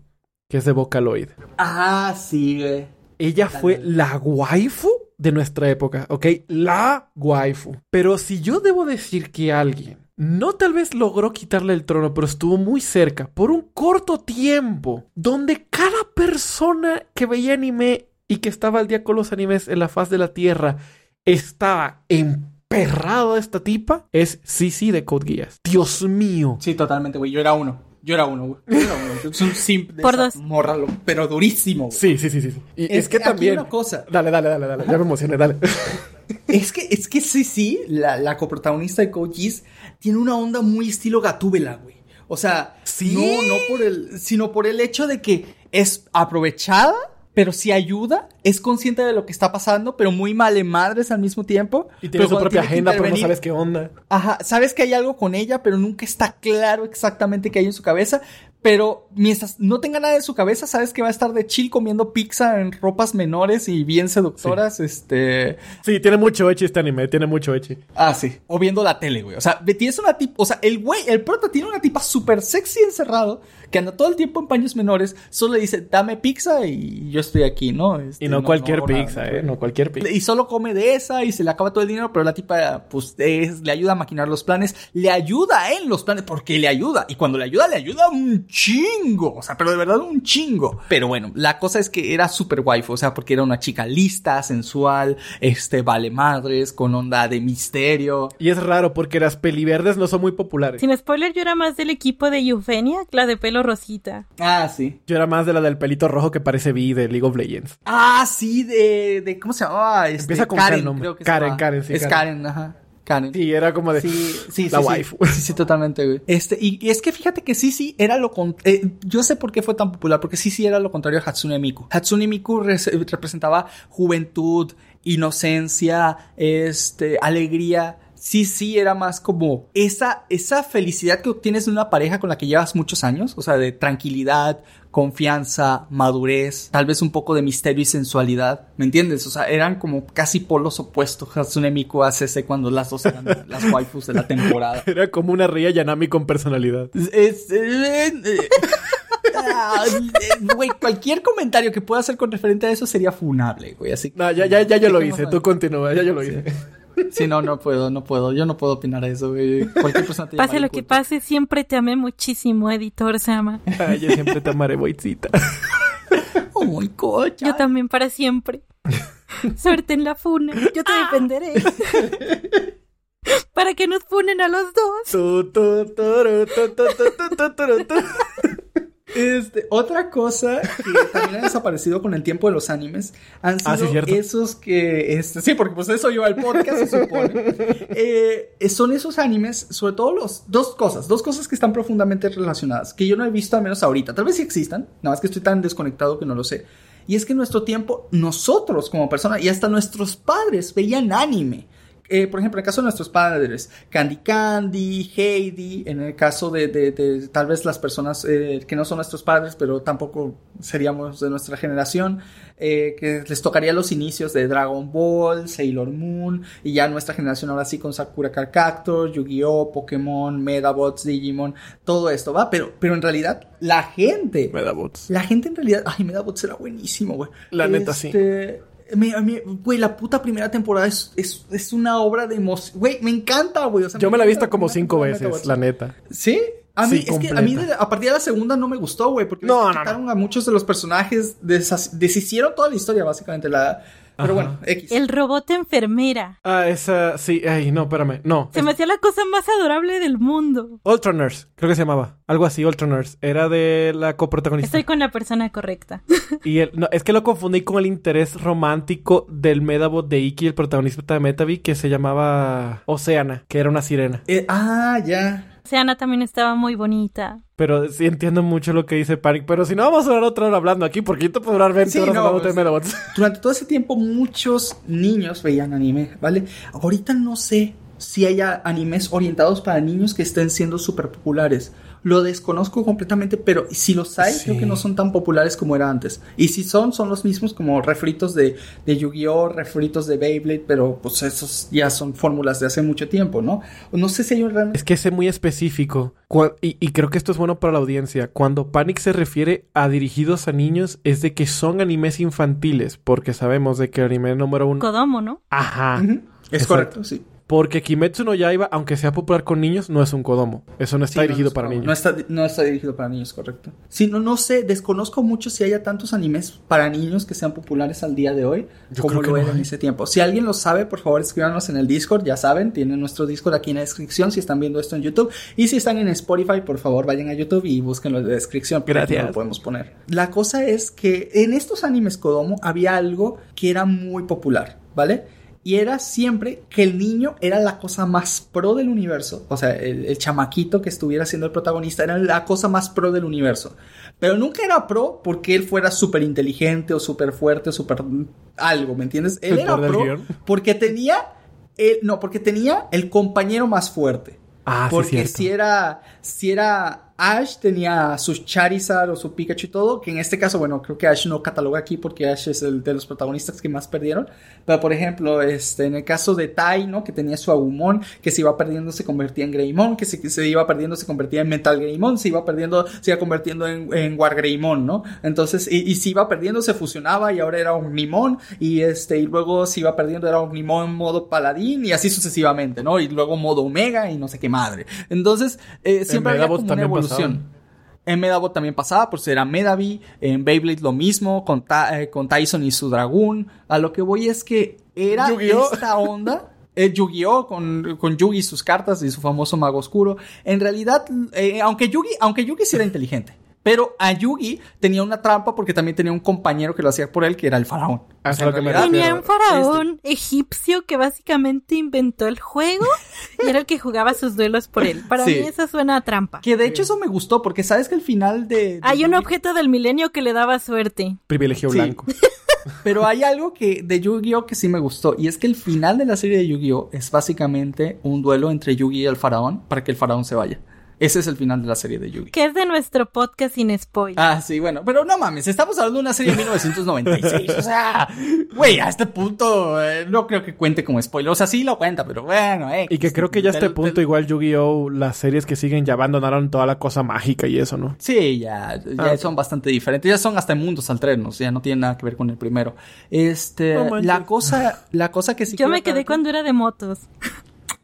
que es de Vocaloid. Ah, sí, güey. Ella fue la waifu de nuestra época, ¿ok? La waifu. Pero si yo debo decir que alguien no tal vez logró quitarle el trono, pero estuvo muy cerca por un corto tiempo, donde cada persona que veía anime y que estaba al día con los animes en la faz de la tierra estaba en perrada esta tipa, es Sisi de Code Geass. Dios mío. Sí, totalmente, güey. Yo era uno, güey. Es un simp de esa morra, pero durísimo, güey. Sí. Y es que también... Aquí una cosa. Dale. Ya me emocioné, dale. Es que Sisi, la coprotagonista de Code Geass, tiene una onda muy estilo Gatúbela, güey. O sea, ¿sí? no por el... Sino por el hecho de que es aprovechada... Pero sí ayuda, es consciente de lo que está pasando, pero muy male madres al mismo tiempo. Y tiene su propia agenda, pero no sabes qué onda. Ajá, sabes que hay algo con ella, pero nunca está claro exactamente qué hay en su cabeza. Pero mientras no tenga nada en su cabeza, sabes que va a estar de chill comiendo pizza en ropas menores y bien seductoras, sí. Sí, tiene mucho echi este anime, tiene mucho echi. Ah, sí. O viendo la tele, güey. O sea, tienes una tipa... O sea, el prota tiene una tipa súper sexy encerrado que anda todo el tiempo en paños menores. Solo le dice, dame pizza y yo estoy aquí, ¿no? Y no cualquier pizza, nada, no cualquier pizza. Y solo come de esa y se le acaba todo el dinero, pero la tipa, pues, le ayuda a maquinar los planes. Le ayuda en los planes porque le ayuda. Y cuando le ayuda un chingo, o sea, pero de verdad un chingo. Pero bueno, la cosa es que era super waifu, o sea, porque era una chica lista, sensual, vale madres, con onda de misterio. Y es raro porque las peliverdes no son muy populares. Sin spoiler, yo era más del equipo de Eufemia, la de pelo rosita. Ah, sí. Yo era más de la del pelito rojo que parece Vi de League of Legends. Ah, sí, de ¿cómo se llamaba? Empieza con Karen, creo que Karen, sí. Es Karen, ajá. Sí, era como de sí, la waifu. Sí, totalmente, güey. Y es que fíjate que sí era lo contrario. Yo sé por qué fue tan popular, porque sí era lo contrario a Hatsune Miku. Hatsune Miku representaba juventud, inocencia, alegría. Sí, era más como esa felicidad que obtienes de una pareja con la que llevas muchos años, o sea, de tranquilidad, confianza, madurez, tal vez un poco de misterio y sensualidad, ¿me entiendes? O sea, eran como casi polos opuestos. Hatsune Miku ACC cuando las dos eran las waifus de la temporada. Era como una Ria Yanami con personalidad. Güey, cualquier comentario que pueda hacer con referente a eso sería funable, güey, así que... No, ya yo lo hice, tú continúa, ya yo lo hice. Sí, no puedo. Yo no puedo opinar a eso, güey. Cualquier persona te llama. Pase lo que pase, siempre te amé muchísimo, editor Sama. Ay, yo siempre te amaré, boycita. Oh my God. Yo también para siempre. Suerte en la funa. Yo te defenderé. Para que nos funen a los dos. Otra cosa que también ha desaparecido con el tiempo de los animes han sido esos que... sí, porque pues eso lleva el podcast, se supone. Son esos animes, sobre todo los... Dos cosas que están profundamente relacionadas, que yo no he visto al menos ahorita. Tal vez sí existan, nada más que estoy tan desconectado que no lo sé. Y es que en nuestro tiempo, nosotros como personas y hasta nuestros padres veían anime. Por ejemplo, en el caso de nuestros padres, Candy Candy, Heidi. En el caso de tal vez las personas que no son nuestros padres, pero tampoco seríamos de nuestra generación, que les tocaría los inicios de Dragon Ball, Sailor Moon, y ya nuestra generación ahora sí con Sakura Card Captor, Yu-Gi-Oh, Pokémon, Medabots, Digimon, todo esto, ¿va? Pero en realidad, la gente... Medabots. La gente en realidad... Ay, Medabots era buenísimo, güey. La neta, sí. Güey, la puta primera temporada es una obra de emoción. Güey, me encanta, güey. O sea, yo me la he visto como 5 veces, la neta. ¿Sí? A mí, sí, es completa. Que a mí a partir de la segunda no me gustó, güey. Porque quitaron a muchos de los personajes. Deshicieron toda la historia, básicamente. Pero bueno, X. El robot enfermera. Ah, esa, sí. Ay, no, espérame. No. Se me hacía la cosa más adorable del mundo. Ultra Nurse, creo que se llamaba. Algo así, Ultra Nurse. Era de la coprotagonista. Estoy con la persona correcta. Y no, es que lo confundí con el interés romántico del Medabot de Ikki, el protagonista de Metavi, que se llamaba Oceana, que era una sirena. Ya. Oceana también estaba muy bonita. Pero sí entiendo mucho lo que dice Panic. Pero si no, vamos a durar otra hora hablando aquí, porque yo te puedo durar 20 horas hablando de Medabots. Durante todo ese tiempo, muchos niños veían anime, ¿vale? Ahorita no sé si haya animes orientados para niños que estén siendo súper populares. Lo desconozco completamente, pero si los hay, creo que no son tan populares como era antes. Y si son los mismos, como refritos de Yu-Gi-Oh, refritos de Beyblade, pero pues esos ya son fórmulas de hace mucho tiempo, ¿no? No sé si hay un realmente... Es que es muy específico. Y creo que esto es bueno para la audiencia. Cuando Panic se refiere a dirigidos a niños, es de que son animes infantiles, porque sabemos de que el anime número 1... Kodomo, ¿no? Ajá. Uh-huh. Es correcto, sí. Porque Kimetsu no Yaiba, aunque sea popular con niños, no es un Kodomo. Eso no está dirigido para niños. No está dirigido para niños, correcto. Sí, no sé, desconozco mucho si haya tantos animes para niños que sean populares al día de hoy, yo como lo era en ese tiempo. Si alguien lo sabe, por favor, escríbanos en el Discord. Ya saben, tienen nuestro Discord aquí en la descripción si están viendo esto en YouTube. Y si están en Spotify, por favor, vayan a YouTube y búsquenlo en la descripción. Gracias. No lo podemos poner. La cosa es que en estos animes Kodomo había algo que era muy popular, ¿vale? Y era siempre que el niño era la cosa más pro del universo. O sea, el chamaquito que estuviera siendo el protagonista era la cosa más pro del universo. Pero nunca era pro porque él fuera súper inteligente o súper fuerte o súper algo, ¿me entiendes? Él era pro porque tenía el compañero más fuerte. Ah, porque sí, si era Ash, tenía sus Charizard o su Pikachu y todo, que en este caso, bueno, creo que Ash no cataloga aquí porque Ash es el de los protagonistas que más perdieron, pero por ejemplo, en el caso de Tai, ¿no? Que tenía su Agumon, que se iba perdiendo se convertía en Greymon, que se iba perdiendo se convertía en Metal Greymon, se iba convirtiendo en War Greymon, ¿no? Entonces, y se iba perdiendo, se fusionaba y ahora era Omnimon, y luego se iba perdiendo, era Omnimon modo Paladín, y así sucesivamente, ¿no? Y luego modo Omega y no sé qué madre. Entonces, siempre había como una evolución. En Medabot también pasaba, por si era Medavi. En Beyblade lo mismo, con Tyson y su dragón. A lo que voy es que era Yu-Gi-Oh, esta onda. Yu-Gi-Oh con Yugi y sus cartas y su famoso mago oscuro. En realidad, aunque Yugi sí era inteligente. Pero a Yugi tenía una trampa porque también tenía un compañero que lo hacía por él, que era el faraón. O sea, tenía un faraón egipcio que básicamente inventó el juego y era el que jugaba sus duelos por él. Para mí eso suena a trampa. Que de hecho eso me gustó porque sabes que al final de... Hay un objeto del milenio que le daba suerte. Privilegio blanco. Pero hay algo de Yu-Gi-Oh que sí me gustó y es que el final de la serie de Yu-Gi-Oh es básicamente un duelo entre Yugi y el faraón para que el faraón se vaya. Ese es el final de la serie de Yu-Gi-Oh. Que es de nuestro podcast sin spoiler. Ah, sí, bueno. Pero no mames, estamos hablando de una serie de 1996. O sea, güey, a este punto no creo que cuente como spoiler. O sea, sí lo cuenta, pero bueno. Y que creo que ya a este punto igual Yu-Gi-Oh, las series que siguen ya abandonaron toda la cosa mágica y eso, ¿no? Sí, ya son bastante diferentes. Ya son hasta mundos alternos. Ya no tienen nada que ver con el primero. La cosa que sí... Yo me quedé cuando era de motos.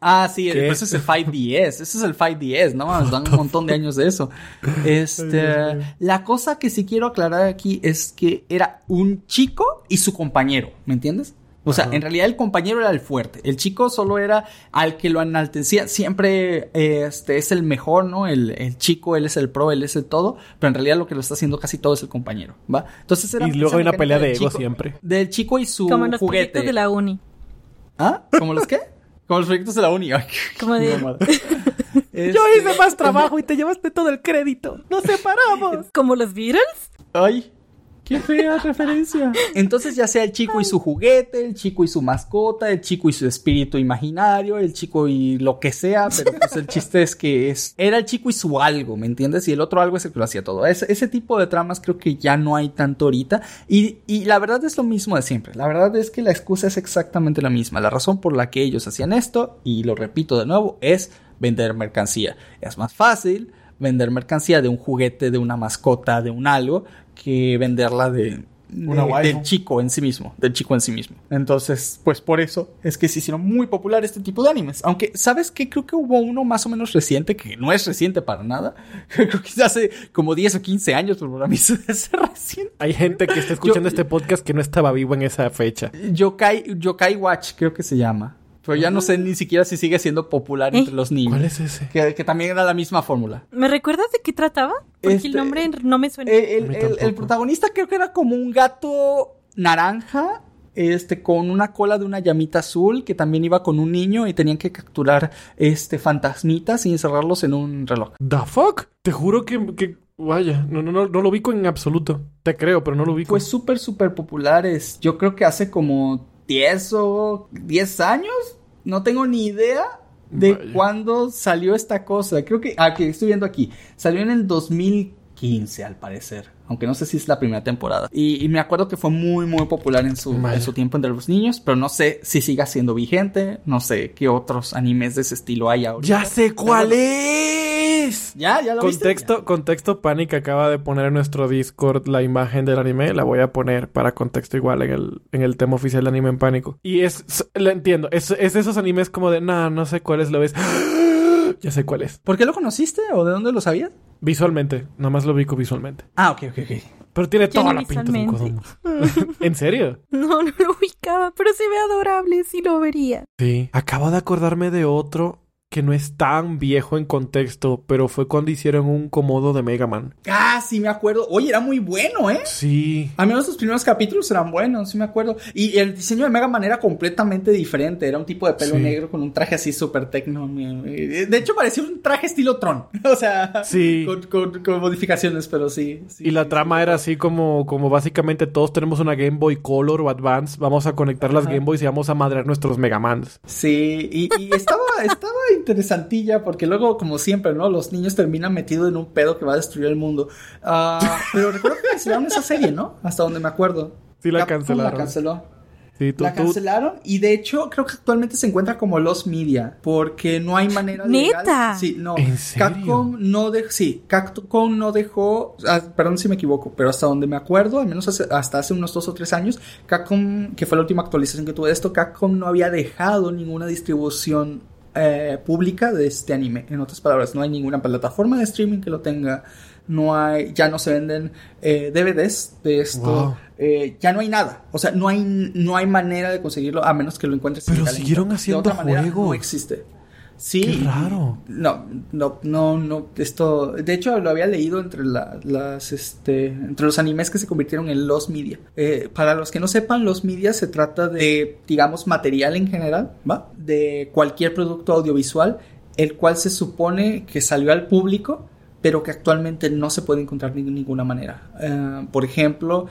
Ah, sí, eso es el 5DS. Eso es el 5DS, ¿no? Nos dan un montón de años de eso. La cosa que sí quiero aclarar aquí es que era un chico y su compañero, ¿me entiendes? O sea, en realidad el compañero era el fuerte. El chico solo era al que lo enaltecía. Siempre es el mejor, ¿no? El chico, él es el pro, él es el todo. Pero en realidad lo que lo está haciendo casi todo es el compañero, ¿va? Entonces era... Y luego hay una pelea de ego siempre. Del chico y su juguete. Como los proyectos de la uni. ¿Ah? ¿Como los qué? Como los proyectos de la uni. Como de... No, yo hice más trabajo y te llevaste todo el crédito. ¡Nos separamos! ¿Como los Beatles? ¡Ay! ¡Qué fea referencia! Entonces ya sea el chico y su juguete, el chico y su mascota, el chico y su espíritu imaginario, el chico y lo que sea, pero pues el chiste es que era el chico y su algo, ¿me entiendes? Y el otro algo es el que lo hacía todo. Ese tipo de tramas creo que ya no hay tanto ahorita. Y la verdad es lo mismo de siempre. La verdad es que la excusa es exactamente la misma. La razón por la que ellos hacían esto, y lo repito de nuevo, es vender mercancía. Es más fácil vender mercancía de un juguete, de una mascota, de un algo, que venderla del chico en sí mismo. Entonces, pues por eso es que se hicieron muy popular este tipo de animes. Aunque, ¿sabes qué? Creo que hubo uno más o menos reciente, que no es reciente para nada. Creo que hace como 10 o 15 años, pero para mí se hace reciente. Hay gente que está escuchando este podcast que no estaba vivo en esa fecha. Yokai Watch, creo que se llama. Pero ya no sé ni siquiera si sigue siendo popular entre los niños. ¿Cuál es ese? Que también era la misma fórmula. ¿Me recuerdas de qué trataba? Porque el nombre no me suena. El protagonista creo que era como un gato naranja, con una cola de una llamita azul, que también iba con un niño y tenían que capturar fantasmitas y encerrarlos en un reloj. ¿The fuck? Te juro que... Vaya, no lo ubico en absoluto. Te creo, pero no lo ubico. Fue súper popular. Yo creo que hace como 10 o 10 años, no tengo ni idea de cuándo salió esta cosa. Creo que, estoy viendo aquí, salió en el 2015 al parecer, aunque no sé si es la primera temporada. Y me acuerdo que fue muy, muy popular en su tiempo entre los niños, pero no sé si siga siendo vigente, no sé qué otros animes de ese estilo hay ahora. ¡Ya sé cuál es! ¿Ya lo viste? Contexto Panic acaba de poner en nuestro Discord la imagen del anime, la voy a poner para contexto igual en el tema oficial de Anime en Pánico. Y lo entiendo, es de esos animes como de, no sé cuál es, lo ves... Ya sé cuál es. ¿Por qué lo conociste o de dónde lo sabías? Visualmente. Nada más lo ubico visualmente. Ah, ok. Pero tiene toda la pinta de un Kodomo. ¿En serio? No lo ubicaba, pero se ve adorable, sí lo vería. Sí. Acabo de acordarme de otro que no es tan viejo en contexto, pero fue cuando hicieron un Komodo de Mega Man. Ah, sí me acuerdo. Oye, era muy bueno, ¿eh? Sí. A menos los primeros capítulos eran buenos, sí me acuerdo. Y el diseño de Mega Man era completamente diferente. Era un tipo de pelo negro con un traje así súper tecno. De hecho, parecía un traje estilo Tron. O sea, sí. Con modificaciones, pero sí. Y la trama era así como básicamente todos tenemos una Game Boy Color o Advance. Vamos a conectar las Game Boys y vamos a madrear nuestros Mega Mans. Sí, y estaba interesantilla, porque luego, como siempre, ¿no? Los niños terminan metidos en un pedo que va a destruir el mundo. Pero recuerdo que cancelaron esa serie, ¿no? Hasta donde me acuerdo. Sí, la cancelaron. La canceló. Sí, la cancelaron y de hecho creo que actualmente se encuentra como Lost Media porque no hay manera legal. ¿Neta? Sí, no. ¿En serio? Capcom no dejó, perdón si me equivoco, pero hasta donde me acuerdo, al menos hasta hace unos 2 o 3 años, Capcom, que fue la última actualización que tuve de esto, Capcom no había dejado ninguna distribución pública de este anime. En otras palabras, no hay ninguna plataforma de streaming que lo tenga. No hay, ya no se venden DVDs de esto. Wow. Ya no hay nada. O sea, no hay manera de conseguirlo a menos que lo encuentres. Pero siguieron haciendo de otra manera, no existe. Sí. Qué raro. No, esto... De hecho, lo había leído entre entre los animes que se convirtieron en Lost Media. Para los que no sepan, Lost Media se trata de, digamos, material en general, ¿va? De cualquier producto audiovisual, el cual se supone que salió al público, pero que actualmente no se puede encontrar de ninguna manera. Por ejemplo,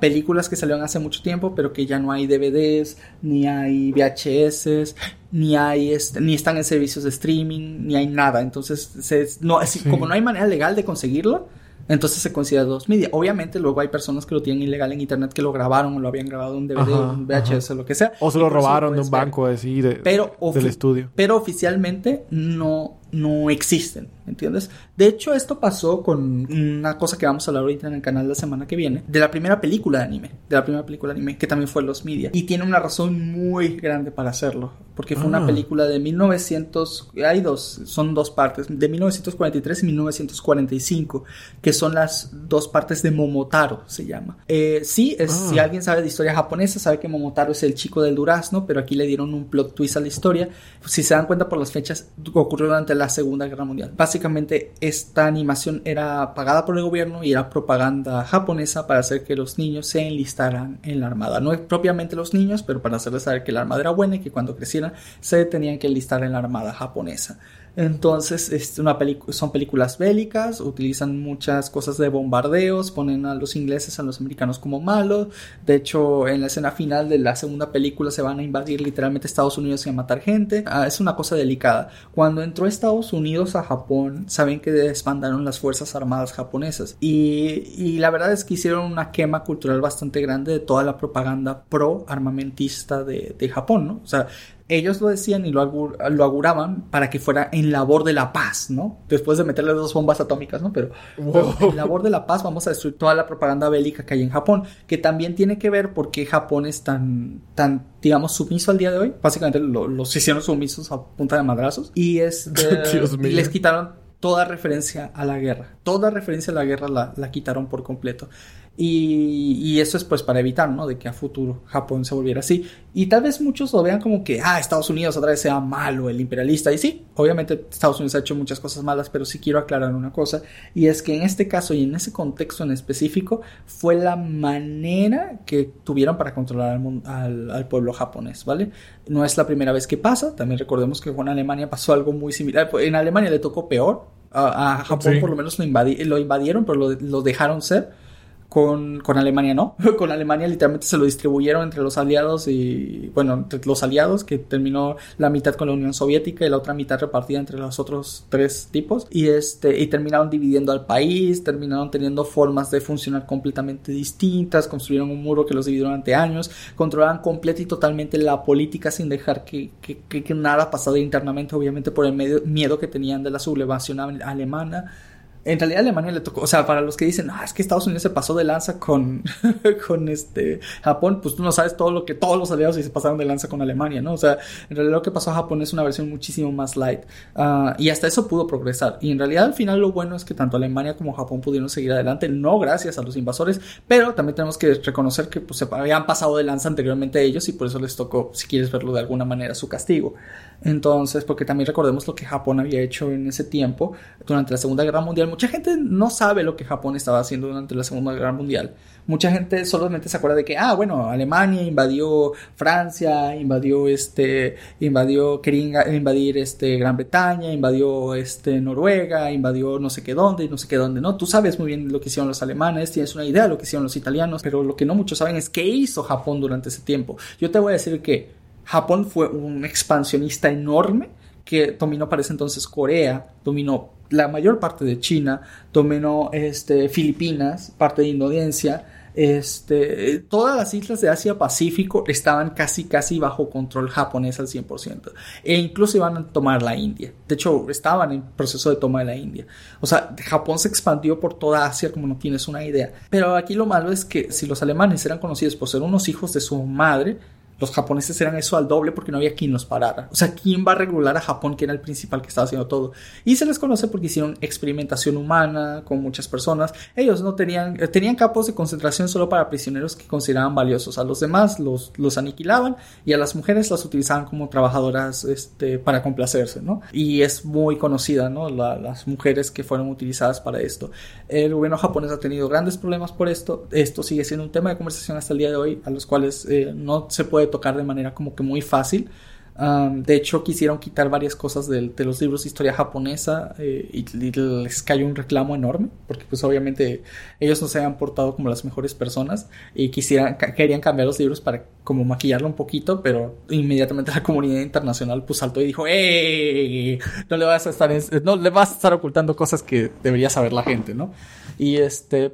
películas que salieron hace mucho tiempo, pero que ya no hay DVDs, ni hay VHS, ni están en servicios de streaming, ni hay nada. Entonces, como no hay manera legal de conseguirlo, entonces se considera Lost Media. Obviamente, luego hay personas que lo tienen ilegal en internet, que lo grabaron o lo habían grabado en DVD, en VHS, o lo que sea. O se lo robaron de un banco así, del estudio. Pero oficialmente no no existen, ¿entiendes? De hecho, esto pasó con una cosa que vamos a hablar ahorita en el canal la semana que viene, de la primera película de anime, que también fue Los Media, y tiene una razón muy grande para hacerlo, porque fue una película de 1900, son dos partes, de 1943 y 1945, que son las dos partes de Momotaro, se llama. Si alguien sabe de historia japonesa, sabe que Momotaro es el chico del durazno, pero aquí le dieron un plot twist a la historia. Si se dan cuenta por las fechas, ocurrió durante la Segunda Guerra Mundial. Básicamente, esta animación era pagada por el gobierno y era propaganda japonesa para hacer que los niños se enlistaran en la armada. No propiamente los niños, pero para hacerles saber que la armada era buena y que cuando crecieran se tenían que enlistar en la armada japonesa. Entonces son películas bélicas, utilizan muchas cosas de bombardeos, ponen a los ingleses, a los americanos como malos. De hecho, en la escena final de la segunda película se van a invadir literalmente Estados Unidos y a matar gente. Es una cosa delicada. Cuando entró Estados Unidos a Japón, saben que desbandaron las fuerzas armadas japonesas y la verdad es que hicieron una quema cultural bastante grande de toda la propaganda pro armamentista de Japón, ¿no? O sea, ellos lo decían y lo auguraban para que fuera en labor de la paz, ¿no? Después de meterle 2 bombas atómicas, ¿no? Pero en labor de la paz vamos a destruir toda la propaganda bélica que hay en Japón, que también tiene que ver porque Japón es tan digamos, sumiso al día de hoy. Básicamente los hicieron sumisos a punta de madrazos y les quitaron toda referencia a la guerra. Toda referencia a la guerra la quitaron por completo. Y eso es pues para evitar, ¿no? De que a futuro Japón se volviera así. Y tal vez muchos lo vean como que Estados Unidos otra vez sea malo, el imperialista. Y sí, obviamente Estados Unidos ha hecho muchas cosas malas, pero sí quiero aclarar una cosa, y es que en este caso y en ese contexto en específico fue la manera que tuvieron para controlar al pueblo japonés, ¿vale? No es la primera vez que pasa. También recordemos que con Alemania pasó algo muy similar. En Alemania le tocó peor a Japón, sí. Por lo menos lo invadieron, pero lo dejaron ser. Con Alemania no. Con Alemania literalmente se lo distribuyeron entre los aliados y... Bueno, entre los aliados, que terminó la mitad con la Unión Soviética y la otra mitad repartida entre los otros 3 tipos. Y terminaron dividiendo al país, terminaron teniendo formas de funcionar completamente distintas, construyeron un muro que los dividió durante años, controlaban completa y totalmente la política sin dejar que nada pasara internamente, obviamente por el miedo que tenían de la sublevación alemana. En realidad a Alemania le tocó, o sea, para los que dicen, es que Estados Unidos se pasó de lanza con Japón, pues tú no sabes todo lo que todos los aliados se pasaron de lanza con Alemania, ¿no? O sea, en realidad lo que pasó a Japón es una versión muchísimo más light, y hasta eso pudo progresar, y en realidad al final lo bueno es que tanto Alemania como Japón pudieron seguir adelante, no gracias a los invasores, pero también tenemos que reconocer que pues se habían pasado de lanza anteriormente a ellos y por eso les tocó, si quieres verlo de alguna manera, su castigo. Entonces, porque también recordemos lo que Japón había hecho en ese tiempo durante la Segunda Guerra Mundial. Mucha gente no sabe lo que Japón estaba haciendo durante la Segunda Guerra Mundial. Mucha gente solamente se acuerda de que, bueno, Alemania invadió Francia, invadió Gran Bretaña, invadió Noruega, invadió no sé qué dónde y no sé qué dónde, ¿no? Tú sabes muy bien lo que hicieron los alemanes, tienes una idea de lo que hicieron los italianos, pero lo que no muchos saben es qué hizo Japón durante ese tiempo. Yo te voy a decir que Japón fue un expansionista enorme que dominó para ese entonces Corea, dominó la mayor parte de China, dominó Filipinas, parte de Indonesia, todas las islas de Asia-Pacífico estaban casi bajo control japonés al 100%. E incluso iban a tomar la India. De hecho, estaban en proceso de toma de la India. O sea, Japón se expandió por toda Asia, como no tienes una idea. Pero aquí lo malo es que si los alemanes eran conocidos por ser unos hijos de su madre, los japoneses eran eso al doble porque no había quien los parara. O sea, ¿quién va a regular a Japón, que era el principal que estaba haciendo todo? Y se les conoce porque hicieron experimentación humana con muchas personas. Ellos no tenían campos de concentración solo para prisioneros que consideraban valiosos. A los demás los aniquilaban y a las mujeres las utilizaban como trabajadoras para complacerse, ¿no? Y es muy conocida, ¿no? Las mujeres que fueron utilizadas para esto. El gobierno japonés ha tenido grandes problemas por esto. Esto sigue siendo un tema de conversación hasta el día de hoy, a los cuales no se puede tocar de manera como que muy fácil. De hecho, quisieron quitar varias cosas de los libros de historia japonesa y les cayó un reclamo enorme porque pues obviamente ellos no se habían portado como las mejores personas y querían cambiar los libros para como maquillarlo un poquito, pero inmediatamente la comunidad internacional pues saltó y dijo no le vas a estar ocultando cosas que debería saber la gente, ¿no? Y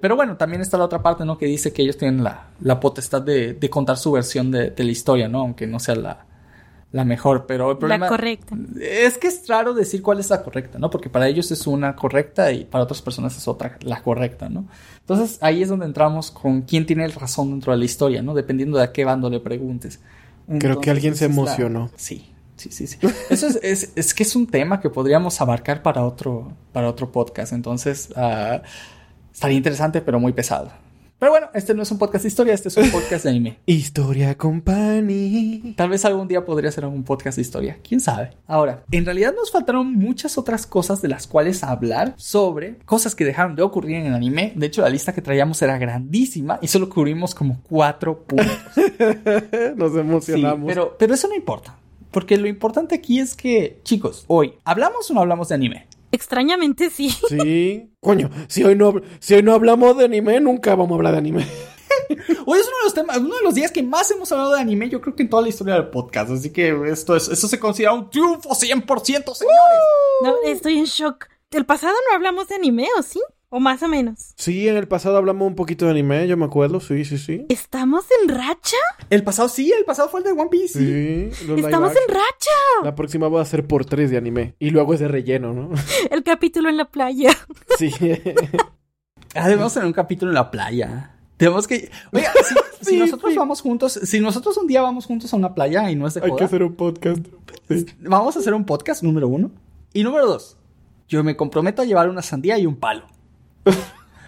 pero bueno, también está la otra parte, ¿no? Que dice que ellos tienen la potestad de contar su versión de la historia, ¿no? Aunque no sea la la mejor, pero el problema... La correcta. Es que es raro decir cuál es la correcta, ¿no? Porque para ellos es una correcta y para otras personas es otra la correcta, ¿no? Entonces ahí es donde entramos con quién tiene el razón dentro de la historia, ¿no? Dependiendo de a qué bando le preguntes. Entonces, creo que alguien se emocionó. Sí. Eso es que es un tema que podríamos abarcar para otro podcast. Entonces, estaría interesante, pero muy pesado. Pero bueno, este no es un podcast de historia, este es un podcast de anime. Historia Company. Tal vez algún día podría ser un podcast de historia, quién sabe. Ahora, en realidad nos faltaron muchas otras cosas de las cuales hablar sobre cosas que dejaron de ocurrir en el anime. De hecho, la lista que traíamos era grandísima y solo cubrimos como 4 puntos. Nos emocionamos. Sí, pero eso no importa, porque lo importante aquí es que, chicos, hoy, ¿hablamos o no hablamos de anime? Extrañamente sí. Sí, coño, si hoy no hablamos de anime, nunca vamos a hablar de anime. Hoy es uno de los días que más hemos hablado de anime, yo creo que en toda la historia del podcast. Así que eso se considera un triunfo 100%, señores. No, estoy en shock. ¿El pasado no hablamos de anime o sí? ¿O más o menos? Sí, en el pasado hablamos un poquito de anime, yo me acuerdo, sí. ¿Estamos en racha? El pasado sí, el pasado fue el de One Piece. Sí. ¡Estamos en racha! La próxima va a ser por 3 de anime. Y luego es de relleno, ¿no? El capítulo en la playa. Sí. Debemos tener un capítulo en la playa. Tenemos que... Oiga, si nosotros vamos juntos... Si nosotros un día vamos juntos a una playa y no es de joda... Hay que hacer un podcast. Sí. Vamos a hacer un podcast, número 1. Y número 2. Yo me comprometo a llevar una sandía y un palo.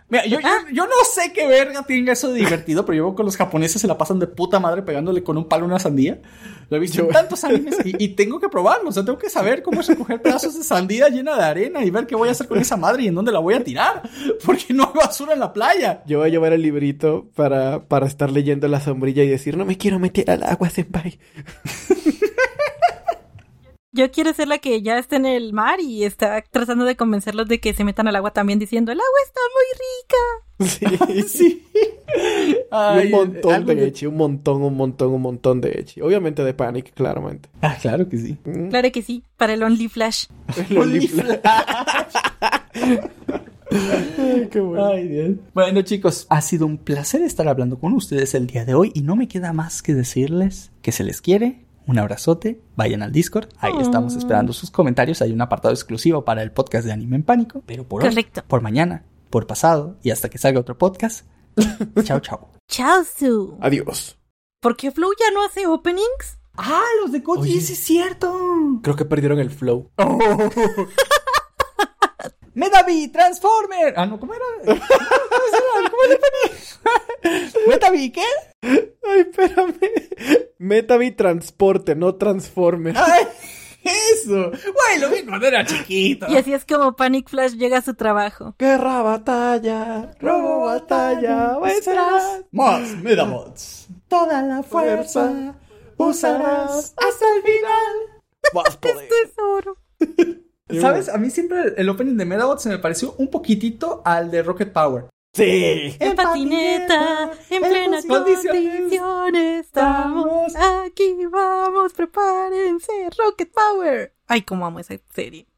Mira, yo no sé qué verga tiene eso de divertido, pero yo veo que los japoneses se la pasan de puta madre pegándole con un palo una sandía. Lo he visto en tantos animes y tengo que probarlo. O sea, tengo que saber cómo es recoger pedazos de sandía llena de arena y ver qué voy a hacer con esa madre y en dónde la voy a tirar, porque no hay basura en la playa. Yo voy a llevar el librito para estar leyendo la sombrilla y decir, no me quiero meter al agua, senpai. Yo quiero ser la que ya está en el mar y está tratando de convencerlos de que se metan al agua también diciendo, el agua está muy rica. Sí. Ay, y un montón de ecchi. Obviamente de Panic, claramente. Ah, claro que sí. Mm. Claro que sí, para el Only Flash. El Only Flash. Ay, qué bueno. Ay, Dios. Bueno, chicos, ha sido un placer estar hablando con ustedes el día de hoy y no me queda más que decirles que se les quiere. Un abrazote, vayan al Discord, ahí estamos esperando sus comentarios, hay un apartado exclusivo para el podcast de Anime en Pánico, pero por correcto. Hoy, por mañana, por pasado y hasta que salga otro podcast, chao. Chao, Su. Adiós. ¿Por qué Flow ya no hace openings? Ah, los de Code Geass, es cierto. Creo que perdieron el Flow. Medabi, Transformer. Ah, no, ¿cómo era? ¿Cómo era? ¿Metabi qué? Ay, espérame. Metabi Transporte, no Transformer. Ay, eso. Güey, lo vi cuando era chiquito. Y así es como Panic Flash llega a su trabajo. Guerra, batalla, robo, batalla, vencerás. Más Medabots. Toda la fuerza usarás hasta el final. Más poder. Tesoro. ¿Sabes? A mí siempre el opening de Medabots se me pareció un poquitito al de Rocket Power. ¡Sí! En patineta, en plenas condiciones, estamos aquí, vamos, prepárense, Rocket Power. Ay, cómo amo esa serie.